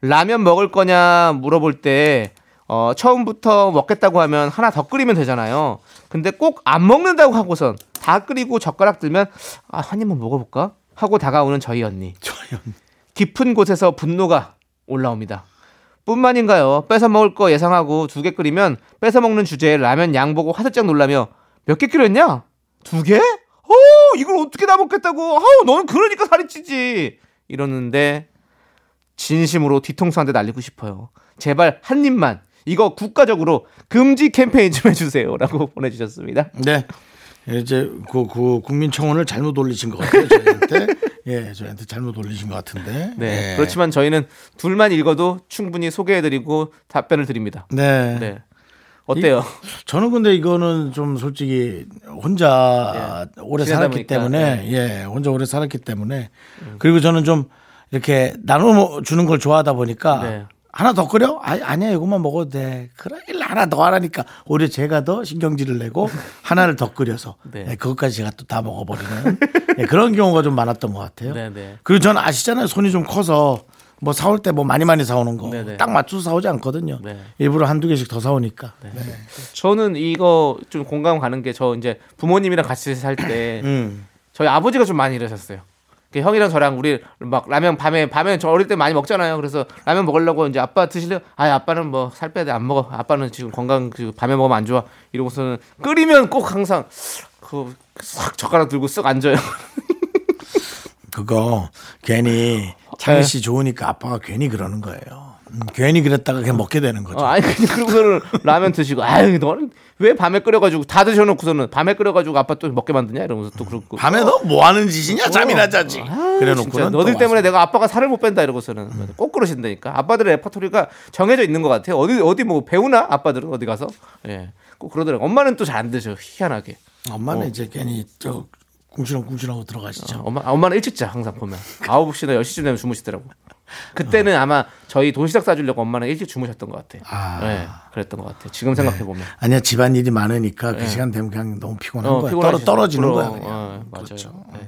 라면 먹을 거냐 물어볼 때 어, 처음부터 먹겠다고 하면 하나 더 끓이면 되잖아요. 근데 꼭 안 먹는다고 하고선 다 끓이고 젓가락 들면 아, 한 입만 먹어볼까 하고 다가오는 저희 언니. 저희 언니. 깊은 곳에서 분노가 올라옵니다. 뿐만인가요? 뺏어 먹을 거 예상하고 두 개 끓이면 뺏어 먹는 주제에 라면 양 보고 화들짝 놀라며 몇 개 끓였냐? 두 개? 어, 이걸 어떻게 다 먹겠다고? 아우, 너는 그러니까 살이 찌지. 이러는데 진심으로 뒤통수 한 대 날리고 싶어요. 제발 한 입만 이거 국가적으로 금지 캠페인 좀 해주세요라고 보내주셨습니다. 네. 이제 그, 그 국민청원을 잘못 올리신 것 같아요. 저희한테. 예, 저희한테 잘못 올리신 것 같은데. 네. 예. 그렇지만 저희는 둘만 읽어도 충분히 소개해드리고 답변을 드립니다. 네. 네. 어때요? 이, 저는 근데 이거는 좀 솔직히 혼자 예. 오래 살았기 보니까. 때문에, 예. 예, 혼자 오래 살았기 때문에. 음. 그리고 저는 좀 이렇게 나눠 주는 걸 좋아하다 보니까. 네. 하나 더 끓여? 아니, 아니야, 이것만 먹어도 돼. 그래, 하나 더 하라니까. 오히려 제가 더 신경질을 내고 하나를 더 끓여서. 네. 네, 그것까지 제가 또 다 먹어버리는. 네, 그런 경우가 좀 많았던 것 같아요. 네, 네. 그리고 전 아시잖아요. 손이 좀 커서 뭐 사올 때 뭐 많이 많이 사오는 거. 네, 네. 딱 맞춰서 사오지 않거든요. 네. 일부러 한두 개씩 더 사오니까. 네. 네. 저는 이거 좀 공감 가는 게 저 이제 부모님이랑 같이 살 때 음. 저희 아버지가 좀 많이 이러셨어요. 형이랑 저랑 우리 막 라면 밤에 밤에 저 어릴 때 많이 먹잖아요. 그래서 라면 먹으려고 이제 아빠 드실래요? 아, 아빠는 뭐 살 빼야 돼, 안 먹어. 아빠는 지금 건강 지금 밤에 먹으면 안 좋아. 이러고서는 끓이면 꼭 항상 그 싹 젓가락 들고 쓱 앉아요. 그거 괜히 창희 씨 좋으니까 아빠가 괜히 그러는 거예요. 음, 괜히 그랬다가 그냥 먹게 되는 거죠. 어, 아니 그러고서는 라면 드시고 아유 너는 왜 밤에 끓여가지고 다 드셔놓고서는 밤에 끓여가지고 아빠 또 먹게 만드냐 이러면서 또 그렇고 밤에 너 뭐 하는 짓이냐 어. 잠이나 자지 아, 그래놓고는 너들 때문에 와서. 내가 아빠가 살을 못 뺀다 이러고서는 음. 꼭 그러신다니까. 아빠들의 레퍼토리가 정해져 있는 것 같아요. 어디 어디 뭐 배우나 아빠들은 어디 가서 예 꼭 그러더라고. 엄마는 또 잘 안 드셔 희한하게. 엄마는 어. 이제 괜히 저 궁시렁궁시렁하고 들어가시죠. 어, 엄마 엄마는 일찍 자 항상 보면 아홉 시나 열 시쯤 되면 주무시더라고. 그때는 어. 아마 저희 도시락 싸주려고 엄마는 일찍 주무셨던 것 같아. 아. 네, 그랬던 것 같아. 지금 생각해 보면. 네. 아니야 집안 일이 많으니까 네. 그 시간 되면 그냥 너무 피곤한 어, 거야. 떨어, 떨어지는 부러워. 거야. 어, 맞아요. 그렇죠. 네.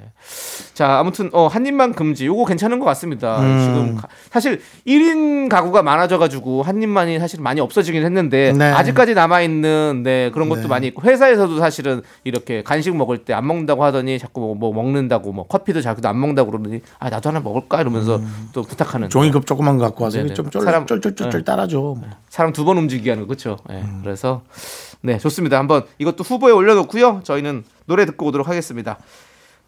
자 아무튼 어, 한 입만 금지. 요거 괜찮은 것 같습니다. 음. 지금 가, 사실 일 인 가구가 많아져가지고 한 입만이 사실 많이 없어지긴 했는데 네. 아직까지 남아 있는 네, 그런 것도 네. 많이 있고 회사에서도 사실은 이렇게 간식 먹을 때 안 먹는다고 하더니 자꾸 뭐, 뭐 먹는다고 뭐 커피도 자기도 안 먹는다고 그러더니 아 나도 하나 먹을까 이러면서 음. 또 부탁. 종이컵 조그만 거 갖고 와서 좀 쫄, 사람 쫄쫄쫄 따라줘. 네. 사람 두 번 움직이게 하는 그렇죠. 네. 음. 그래서 네 좋습니다. 한번 이것도 후보에 올려놓고요. 저희는 노래 듣고 오도록 하겠습니다.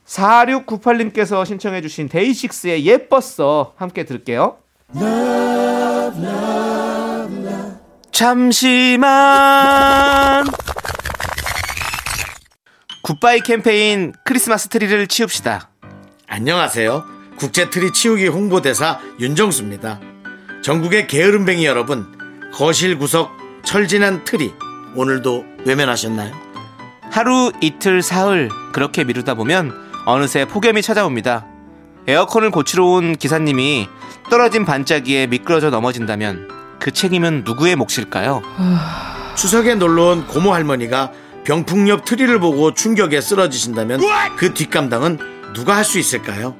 사육구팔님께서 신청해주신 데이식스의 예뻤어 함께 들을게요. Love, love, love. 잠시만 굿바이 캠페인 크리스마스 트리를 치웁시다. 안녕하세요. 국제트리 치우기 홍보대사 윤정수입니다. 전국의 게으름뱅이 여러분, 거실 구석 철진한 트리 오늘도 외면하셨나요? 하루 이틀 사흘 그렇게 미루다 보면 어느새 폭염이 찾아옵니다. 에어컨을 고치러 온 기사님이 떨어진 반짝이에 미끄러져 넘어진다면 그 책임은 누구의 몫일까요? 추석에 놀러온 고모 할머니가 병풍 옆 트리를 보고 충격에 쓰러지신다면 그 뒷감당은 누가 할 수 있을까요?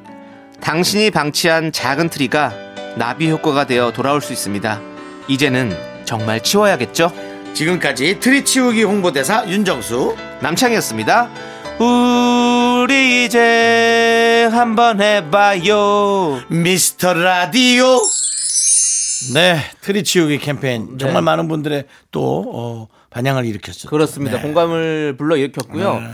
당신이 방치한 작은 트리가 나비 효과가 되어 돌아올 수 있습니다. 이제는 정말 치워야겠죠? 지금까지 트리 치우기 홍보대사 윤정수 남창이었습니다. 우리 이제 한번 해봐요 미스터 라디오. 네, 트리 치우기 캠페인 정말 네. 많은 분들의 또 어, 반향을 일으켰죠. 그렇습니다. 네. 공감을 불러일으켰고요. 네.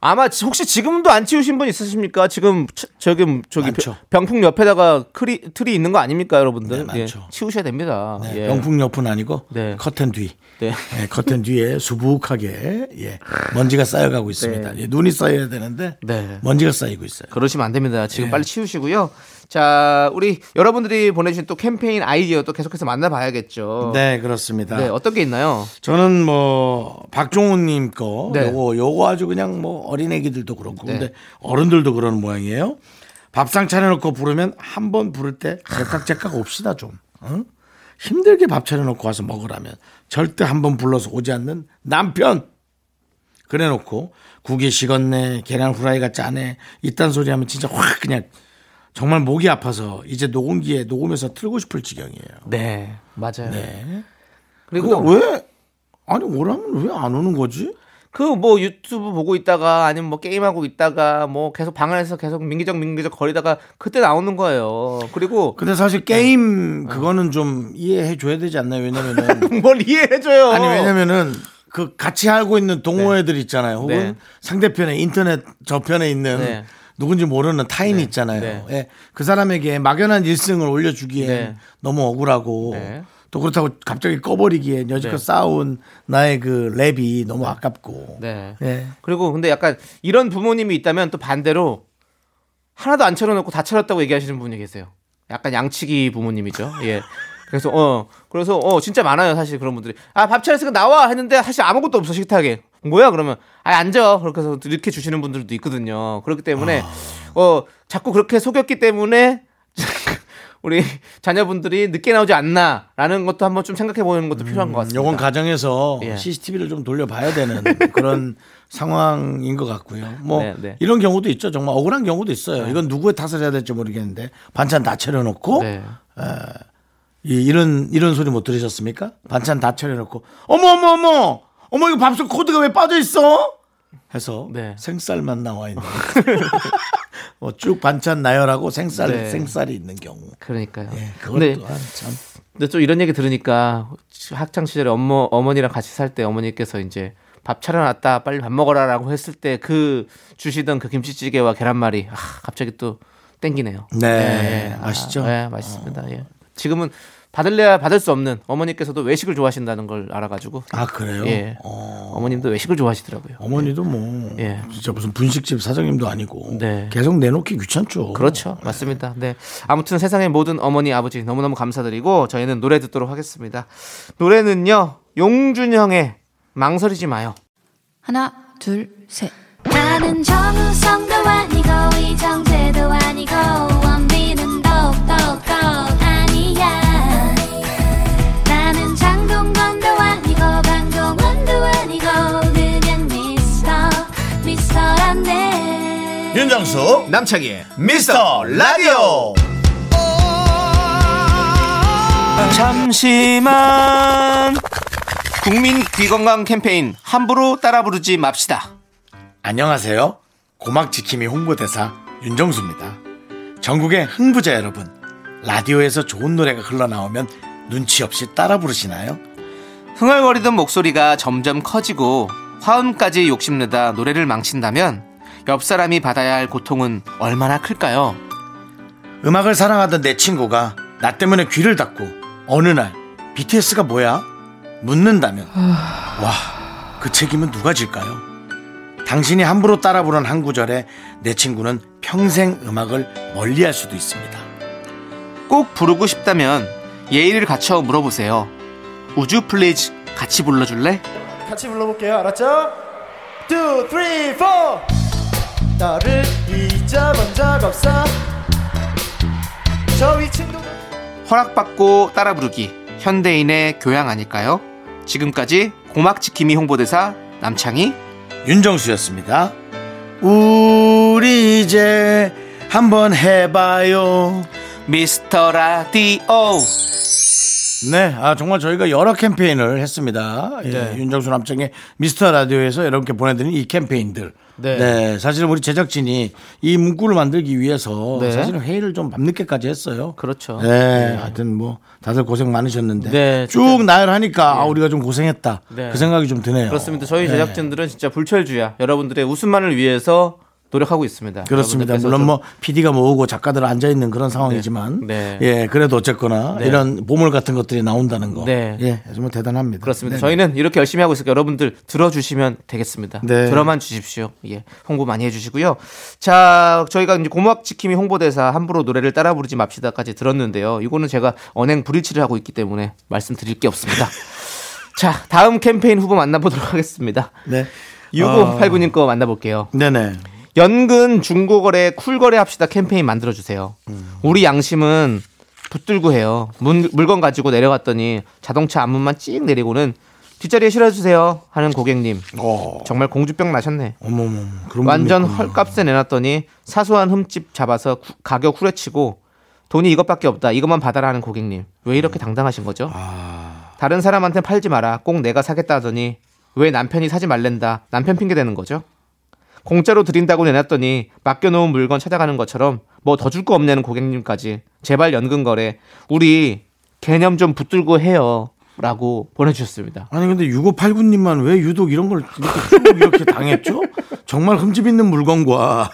아마 혹시 지금도 안 치우신 분 있으십니까? 지금 저기 저기 많죠. 병풍 옆에다가 크리, 트리 있는 거 아닙니까, 여러분들? 네, 예, 치우셔야 됩니다. 네, 예. 병풍 옆은 아니고 네. 커튼 뒤, 네. 네, 커튼 뒤에 수북하게 예, 먼지가 쌓여가고 있습니다. 네. 예, 눈이 쌓여야 되는데 네. 먼지가 쌓이고 있어요. 그러시면 안 됩니다. 지금 네. 빨리 치우시고요. 자, 우리 여러분들이 보내주신 또 캠페인 아이디어 또 계속해서 만나봐야겠죠. 네, 그렇습니다. 네, 어떤 게 있나요? 저는 뭐 박종훈님 거 네. 요거 요거 아주 그냥 뭐 어린애기들도 그렇고 네. 근데 어른들도 그런 모양이에요. 밥상 차려놓고 부르면 한 번 부를 때 제깍제깍 옵시다 좀. 응? 힘들게 밥 차려놓고 와서 먹으라면 절대 한 번 불러서 오지 않는 남편. 그래놓고 국이 식었네, 계란 후라이가 짜네 이딴 소리 하면 진짜 확 그냥 정말 목이 아파서 이제 녹음기에 녹음해서 틀고 싶을 지경이에요. 네, 맞아요. 네. 그리고 왜 아니 오라면 왜 안 오는 거지? 그 뭐 유튜브 보고 있다가 아니면 뭐 게임하고 있다가 뭐 계속 방 안에서 계속 민기적 민기적 거리다가 그때 나오는 거예요. 그리고 근데 사실 게임 네. 그거는 좀 이해해 줘야 되지 않나요? 왜냐면은 뭘 이해해 줘요? 아니 왜냐면은 그 같이 알고 있는 동호회들 있잖아요. 혹은 네. 상대편에 인터넷 저편에 있는 네. 누군지 모르는 타인이 네. 있잖아요. 네. 예. 그 사람에게 막연한 일승을 올려주기에 네. 너무 억울하고 네. 또 그렇다고 갑자기 꺼버리기에 여지껏 네. 쌓아온 나의 그 랩이 너무 아깝고. 네. 네. 그리고 근데 약간 이런 부모님이 있다면 또 반대로 하나도 안 차려놓고 다 차렸다고 얘기하시는 분이 계세요. 약간 양치기 부모님이죠. 예. 그래서 어 그래서 어 진짜 많아요 사실 그런 분들이. 아 밥 차렸으니까 나와 했는데 사실 아무것도 없어 식탁에. 뭐야 그러면 아 앉아 그렇게 해서 이렇게 주시는 분들도 있거든요. 그렇기 때문에 어, 어 자꾸 그렇게 속였기 때문에. 우리 자녀분들이 늦게 나오지 않나라는 것도 한번 좀 생각해 보는 것도 필요한 것 같습니다. 이건 가정에서 예. 씨씨티비를 좀 돌려봐야 되는 그런 상황인 것 같고요. 뭐 네, 네. 이런 경우도 있죠. 정말 억울한 경우도 있어요. 네. 이건 누구의 탓을 해야 될지 모르겠는데 반찬 다 차려놓고 네. 에, 이런 이런 소리 못 들으셨습니까? 반찬 다 차려놓고 어머 어머 어머 어머 이거 밥솥 코드가 왜 빠져 있어? 해서 네. 생쌀만 나와 있는. 뭐 쭉 반찬 나열하고 생쌀 네. 생쌀이 있는 경우. 그러니까요. 예, 그런데 참. 근데 또 이런 얘기 들으니까 학창 시절에 엄마 어머니랑 같이 살 때 어머니께서 이제 밥 차려놨다 빨리 밥 먹어라라고 했을 때 그 주시던 그 김치찌개와 계란말이 아, 갑자기 또 땡기네요. 네, 예, 맛있죠. 아, 예, 맛있습니다. 어. 예. 지금은 받을래야 받을 수 없는 어머니께서도 외식을 좋아하신다는 걸 알아가지고. 아 그래요? 예. 어... 어머님도 외식을 좋아하시더라고요. 어머니도 예. 뭐 예. 진짜 무슨 분식집 사장님도 아니고 네. 계속 내놓기 귀찮죠. 그렇죠. 네. 맞습니다. 네. 아무튼 세상의 모든 어머니 아버지 너무너무 감사드리고 저희는 노래 듣도록 하겠습니다. 노래는요 용준형의 망설이지 마요. 하나 둘 셋. 나는 정우성도 아니고 이정재도 아니고 원빈은 더욱더욱더욱 윤정수 남창희의 미스터 라디오. 잠시만 국민 귀건강 캠페인 함부로 따라 부르지 맙시다. 안녕하세요. 고막지킴이 홍보대사 윤정수입니다. 전국의 흥부자 여러분, 라디오에서 좋은 노래가 흘러나오면 눈치 없이 따라 부르시나요? 흥얼거리던 목소리가 점점 커지고 화음까지 욕심내다 노래를 망친다면 옆 사람이 받아야 할 고통은 얼마나 클까요? 음악을 사랑하던 내 친구가 나 때문에 귀를 닫고 어느 날 비티에스가 뭐야? 묻는다면 와, 그 책임은 누가 질까요? 당신이 함부로 따라 부른 한 구절에 내 친구는 평생 음악을 멀리할 수도 있습니다. 꼭 부르고 싶다면 예의를 갖춰 물어보세요. Would you please 같이 불러줄래? 같이 불러볼게요. 알았죠? 둘, 셋, 넷 나를 잊어본 적 없어. 저희 친구 허락받고 따라 부르기 현대인의 교양 아닐까요? 지금까지 고막지킴이 홍보대사 남창희 윤정수였습니다. 우리 이제 한번 해봐요 미스터 라디오. 네, 아, 정말 저희가 여러 캠페인을 했습니다. 예, 네. 윤정수 남창의 미스터 라디오에서 여러분께 보내드린 이 캠페인들. 네. 네, 사실은 우리 제작진이 이 문구를 만들기 위해서 네. 사실은 회의를 좀 밤늦게까지 했어요. 그렇죠. 네, 네. 하여튼 뭐 다들 고생 많으셨는데 네, 쭉 나열하니까 네. 아, 우리가 좀 고생했다. 네. 그 생각이 좀 드네요. 그렇습니다. 저희 제작진들은 네. 진짜 불철주야. 여러분들의 웃음만을 위해서 노력하고 있습니다. 그렇습니다. 물론 뭐 피디가 모으고 작가들 앉아 있는 그런 상황이지만, 네. 네. 예, 그래도 어쨌거나 네. 이런 보물 같은 것들이 나온다는 거, 네, 예, 정말 대단합니다. 그렇습니다. 네. 저희는 이렇게 열심히 하고 있으니까 여러분들 들어주시면 되겠습니다. 네. 들어만 주십시오. 예, 홍보 많이 해주시고요. 자, 저희가 이제 고막지킴이 홍보대사 함부로 노래를 따라 부르지 맙시다까지 들었는데요. 이거는 제가 언행 불일치를 하고 있기 때문에 말씀드릴 게 없습니다. 자, 다음 캠페인 후보 만나보도록 하겠습니다. 네. 육오팔구 님 거 만나볼게요. 네네. 연근 중고거래 쿨거래 합시다 캠페인 만들어주세요. 음. 우리 양심은 붙들고 해요. 문, 물건 가지고 내려갔더니 자동차 앞문만 찍 내리고는 뒷자리에 실어주세요 하는 고객님. 오. 정말 공주병 나셨네. 어머머, 그런 완전 헐값에 내놨더니 사소한 흠집 잡아서 구, 가격 후려치고 돈이 이것밖에 없다 이것만 받아라 하는 고객님. 왜 이렇게 당당하신 거죠? 아. 다른 사람한테 팔지 마라 꼭 내가 사겠다 하더니 왜 남편이 사지 말랜다 남편 핑계 대는 거죠? 공짜로 드린다고 내놨더니 맡겨놓은 물건 찾아가는 것처럼 뭐 더 줄 거 없냐는 고객님까지. 제발 연금거래 우리 개념 좀 붙들고 해요 라고 보내주셨습니다. 아니 근데 육오팔구 님만 왜 유독 이런 걸 이렇게, 이렇게 당했죠? 정말 흠집 있는 물건과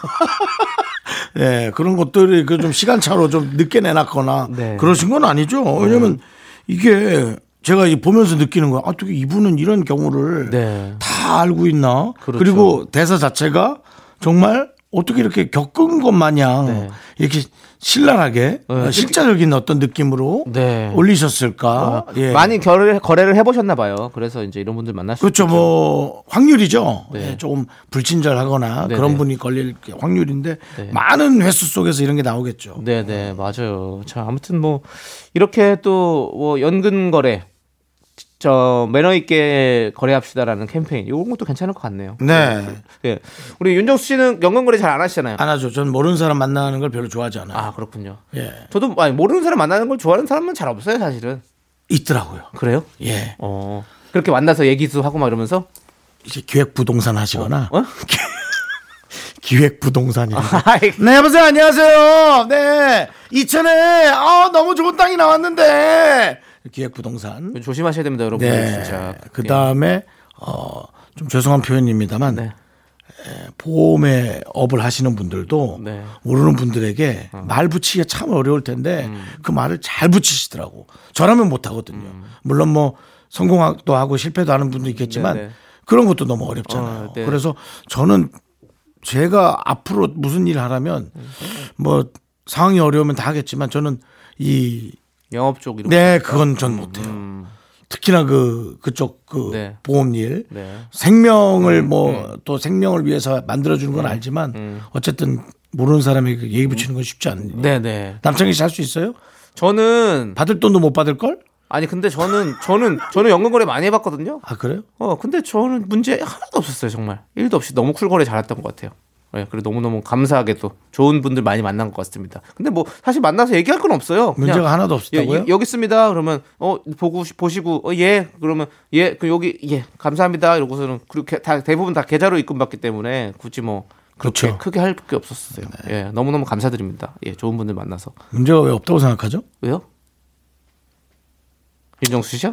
네, 그런 것들이 그 좀 시간차로 좀 늦게 내놨거나 네. 그러신 건 아니죠. 왜냐면 네. 이게 제가 보면서 느끼는 거야. 어떻게 이분은 이런 경우를 네. 다 알고 있나? 그렇죠. 그리고 대사 자체가 정말 어떻게 이렇게 겪은 것 마냥 네. 이렇게 신랄하게 네. 실제적인 어떤 느낌으로 네. 올리셨을까? 어, 예. 많이 거래를, 거래를 해보셨나 봐요. 그래서 이제 이런 분들 만날 수 그렇죠. 있겠죠. 뭐 확률이죠. 네. 조금 불친절하거나 네네. 그런 분이 걸릴 확률인데 네. 많은 횟수 속에서 이런 게 나오겠죠. 네네 맞아요. 자 아무튼 뭐 이렇게 또 뭐 연근 거래. 저 매너 있게 거래합시다라는 캠페인 이런 것도 괜찮을 것 같네요. 네. 네. 우리 윤정수 씨는 연금 거래 잘 안 하시잖아요. 안 하죠. 전 모르는 사람 만나는 걸 별로 좋아하지 않아요. 아 그렇군요. 예. 저도 아니, 모르는 사람 만나는 걸 좋아하는 사람은 잘 없어요 사실은. 있더라고요. 그래요? 예. 어 그렇게 만나서 얘기도 하고 막 이러면서 이제 기획 부동산 하시거나. 어? 어? 기획 부동산이요. 네, 여보세요. 안녕하세요. 네. 이천에 아 너무 좋은 땅이 나왔는데. 기획 부동산 조심하셔야 됩니다, 여러분. 네. 진짜. 그 다음에 어, 좀 죄송한 표현입니다만 네. 에, 보험에 업을 하시는 분들도 네. 모르는 분들에게 어. 말 붙이기가 참 어려울 텐데 음. 그 말을 잘 붙이시더라고. 저라면 못 하거든요. 음. 물론 뭐 성공도 하고 실패도 하는 분도 있겠지만 네네. 그런 것도 너무 어렵잖아요. 어, 네. 그래서 저는 제가 앞으로 무슨 일을 하라면 뭐 상황이 어려우면 다 하겠지만 저는 이 영업 쪽 이런 네, 그건 전 못해요. 음. 특히나 그 그쪽 그 네. 보험일, 네. 생명을 음, 뭐 또 음. 생명을 위해서 만들어주는 건 알지만 음. 어쨌든 모르는 사람에게 얘기 붙이는 건 쉽지 않네요. 네, 네. 남창희 씨 할 수 있어요? 저는 받을 돈도 못 받을 걸? 아니 근데 저는 저는 저는 연금거래 많이 해봤거든요. 아 그래요? 어, 근데 저는 문제 하나도 없었어요 정말. 일도 없이 너무 쿨거래 잘했던 것 같아요. 네, 그리고 너무너무 감사하게도 좋은 분들 많이 만난 것 같습니다. 근데 뭐 사실 만나서 얘기할 건 없어요. 그냥 문제가 하나도 없었다고요? 예, 여기 있습니다. 그러면 어 보고 보시고 어, 예 그러면 예 그 여기 예 감사합니다. 이러고서는 그렇게 다 대부분 다 계좌로 입금받기 때문에 굳이 뭐 그렇게 그렇죠. 크게 할 게 없었어요. 네. 예 너무너무 감사드립니다. 예 좋은 분들 만나서 문제가 왜 없다고 생각하죠? 왜요? 윤정수 씨요?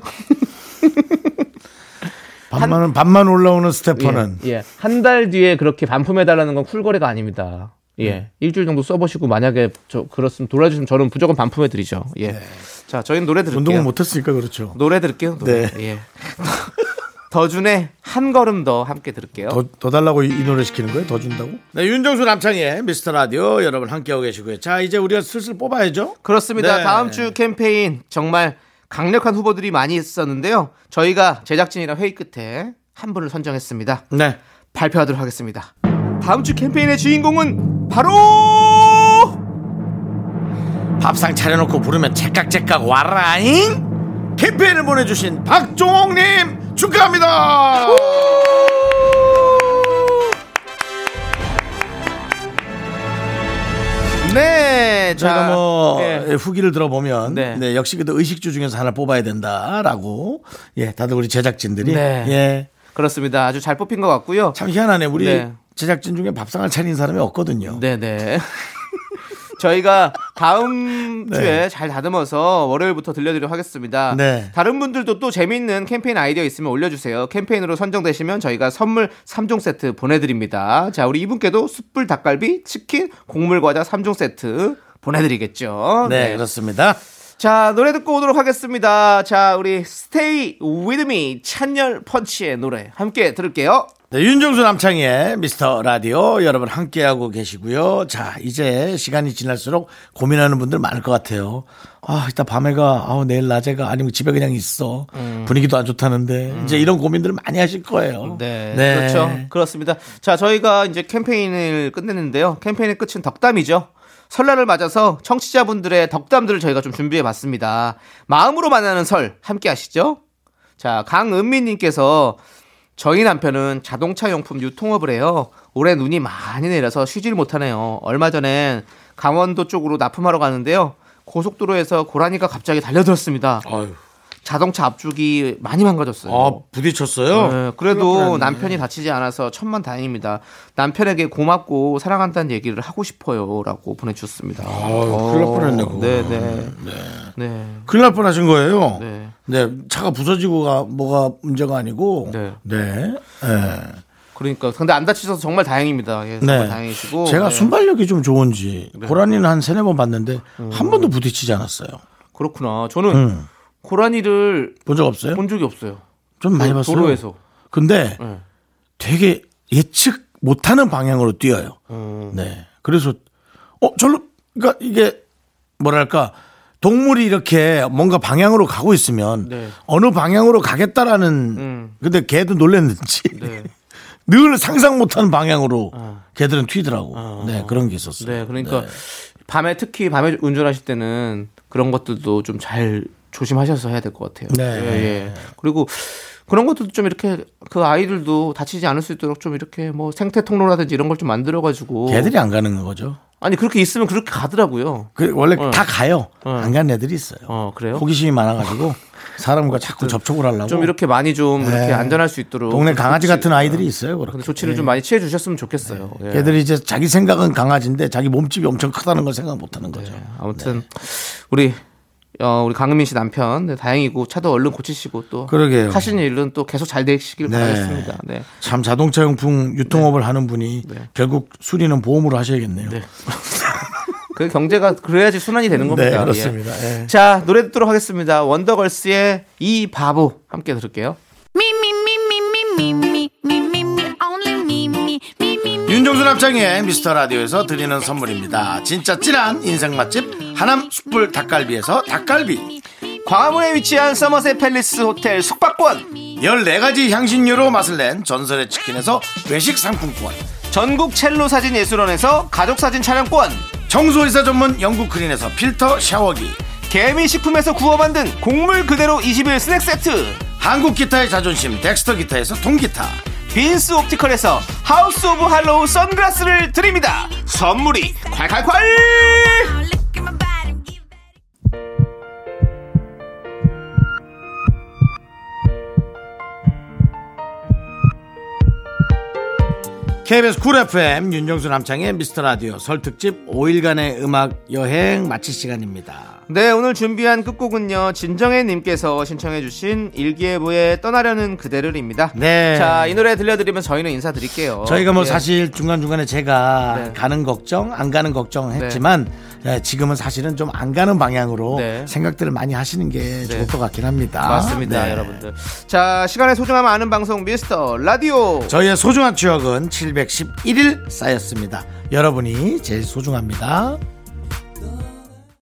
반만 한, 반만 올라오는 스태퍼는 예, 예. 한 달 뒤에 그렇게 반품해달라는 건 쿨거래가 아닙니다. 예 음. 일주일 정도 써보시고 만약에 저 그렇으면 돌아주시면 저는 무조건 반품해드리죠. 예. 네. 자 저희는 노래 들을게요. 운동을 못했으니까 그렇죠. 노래 들을게요. 노래. 네. 예. 더준의 한 걸음 더 함께 들을게요. 더, 더 달라고 이, 이 노래 시키는 거예요? 더 준다고? 네, 윤정수 남창희의 미스터 라디오 여러분 함께하고 계시고요. 자 이제 우리가 슬슬 뽑아야죠. 그렇습니다. 네. 다음 주 캠페인 정말. 강력한 후보들이 많이 있었는데요. 저희가 제작진이랑 회의 끝에 한 분을 선정했습니다. 네. 발표하도록 하겠습니다. 다음 주 캠페인의 주인공은 바로 밥상 차려놓고 부르면 째깍째깍 와라잉 캠페인을 보내주신 박종옥님 축하합니다. 네, 저희가 자, 뭐 네. 후기를 들어보면 네. 네, 역시 그래도 의식주 중에서 하나 뽑아야 된다라고 예, 다들 우리 제작진들이 네. 예. 그렇습니다. 아주 잘 뽑힌 것 같고요. 참 희한하네. 우리 네. 제작진 중에 밥상을 차린 사람이 없거든요. 네네. 저희가 다음 네. 주에 잘 다듬어서 월요일부터 들려드리도록 하겠습니다. 네. 다른 분들도 또 재미있는 캠페인 아이디어 있으면 올려주세요. 캠페인으로 선정되시면 저희가 선물 삼 종 세트 보내드립니다. 자, 우리 이분께도 숯불 닭갈비, 치킨, 곡물과자 삼 종 세트 보내드리겠죠. 네, 네. 그렇습니다. 자, 노래 듣고 오도록 하겠습니다. 자, 우리 Stay With Me 찬열 펀치의 노래 함께 들을게요. 네, 윤정수 남창희의 미스터 라디오 여러분 함께하고 계시고요. 자, 이제 시간이 지날수록 고민하는 분들 많을 것 같아요. 아, 이따 밤에 가, 아, 내일 낮에 가, 아니면 집에 그냥 있어. 음. 분위기도 안 좋다는데 음. 이제 이런 고민들을 많이 하실 거예요. 네. 네, 그렇죠. 그렇습니다. 자, 저희가 이제 캠페인을 끝냈는데요. 캠페인의 끝은 덕담이죠. 설날을 맞아서 청취자분들의 덕담들을 저희가 좀 준비해봤습니다. 마음으로 만나는 설 함께 하시죠. 자, 강은미님께서 저희 남편은 자동차 용품 유통업을 해요. 올해 눈이 많이 내려서 쉬질 못하네요. 얼마 전엔 강원도 쪽으로 납품하러 가는데요. 고속도로에서 고라니가 갑자기 달려들었습니다. 아유. 자동차 앞쪽이 많이 망가졌어요. 아, 부딪혔어요? 네, 그래도 그렇구나. 남편이 다치지 않아서 천만 다행입니다. 남편에게 고맙고 사랑한다는 얘기를 하고 싶어요. 라고 보내주셨습니다. 아유, 큰일 날 뻔했네요. 네네. 네. 네. 큰일 날 뻔하신 거예요? 네. 네, 차가 부서지고 뭐가 문제가 아니고. 네. 네. 네. 그러니까 근데 안 다치셔서 정말 다행입니다. 예, 정말 네. 다행이시고. 제가 네. 순발력이 좀 좋은지 네. 고라니는 한 세네 번 봤는데 음. 한 번도 부딪히지 않았어요. 그렇구나. 저는 음. 고라니를 본 적 없어요? 본 적이 없어요. 좀 많이 봤어요. 도로에서. 근데 네. 되게 예측 못하는 방향으로 뛰어요. 음. 네. 그래서 어, 절로 그러니까 이게 뭐랄까? 동물이 이렇게 뭔가 방향으로 가고 있으면 네. 어느 방향으로 가겠다라는 음. 근데 걔도 놀랬는지 네. 늘 상상 못하는 방향으로 어. 걔들은 튀더라고. 어. 네, 그런 게 있었어요. 네, 그러니까 네. 밤에 특히 밤에 운전하실 때는 그런 것들도 좀 잘 조심하셔서 해야 될 것 같아요. 네. 예, 예. 그리고 그런 것도 좀 이렇게 그 아이들도 다치지 않을 수 있도록 좀 이렇게 뭐 생태 통로라든지 이런 걸 좀 만들어가지고. 걔들이 안 가는 거죠? 아니 그렇게 있으면 그렇게 가더라고요. 그 원래 어. 다 가요. 어. 안 간 애들이 있어요. 어, 그래요? 호기심이 많아가지고 사람과 자꾸 그, 접촉을 하려고. 좀 이렇게 많이 좀 이렇게 네. 안전할 수 있도록. 동네 강아지 조치, 같은 아이들이 있어요. 그렇게. 조치를 네. 좀 많이 취해 주셨으면 좋겠어요. 네. 예. 걔들이 이제 자기 생각은 강아지인데 자기 몸집이 엄청 크다는 걸 생각 못하는 거죠. 네. 아무튼 네. 우리. 어, 우리 강은민 씨 남편 네, 다행이고 차도 얼른 고치시고 또 그러게요. 하시는 일은 또 계속 잘 되시길 네. 바라겠습니다. 네. 참 자동차 용품 유통업을 네. 하는 분이 네. 결국 수리는 보험으로 하셔야겠네요. 네. 그 경제가 그래야지 순환이 되는 겁니다. 네, 그렇습니다. 예. 예. 자, 노래 듣도록 하겠습니다. 원더걸스의 이 바보 함께 들을게요. 윤종수 남창의 미스터라디오에서 드리는 선물입니다. 진짜 찐한 인생 맛집 하남 숯불 닭갈비에서 닭갈비, 광화문에 위치한 서머셋 팰리스 호텔 숙박권, 열네 가지 향신료로 맛을 낸 전설의 치킨에서 외식 상품권, 전국 첼로 사진 예술원에서 가족사진 촬영권, 청소이사 전문 영국 크린에서 필터 샤워기, 개미식품에서 구워 만든 곡물 그대로 이십일 스낵 세트, 한국 기타의 자존심 덱스터 기타에서 통기타, 빈스 옵티컬에서 하우스 오브 할로우 선글라스를 드립니다. 선물이 콸콸콸! 케이비에스 쿨 에프엠 윤정수 남창의 미스터라디오 설 특집 오일간의 음악 여행 마칠 시간입니다. 네, 오늘 준비한 끝곡은요 진정혜님께서 신청해 주신 일기예보에 떠나려는 그대를입니다. 네. 자, 이 노래 들려드리면 저희는 인사드릴게요. 저희가 뭐 예. 사실 중간중간에 제가 네. 가는 걱정 안 가는 걱정 했지만 네. 지금은 사실은 좀 안 가는 방향으로 네. 생각들을 많이 하시는 게 네. 좋을 것 같긴 합니다. 맞습니다. 네. 여러분들 자, 시간의 소중함을 아는 방송 미스터 라디오, 저희의 소중한 추억은 칠백십일 일 쌓였습니다. 여러분이 제일 소중합니다.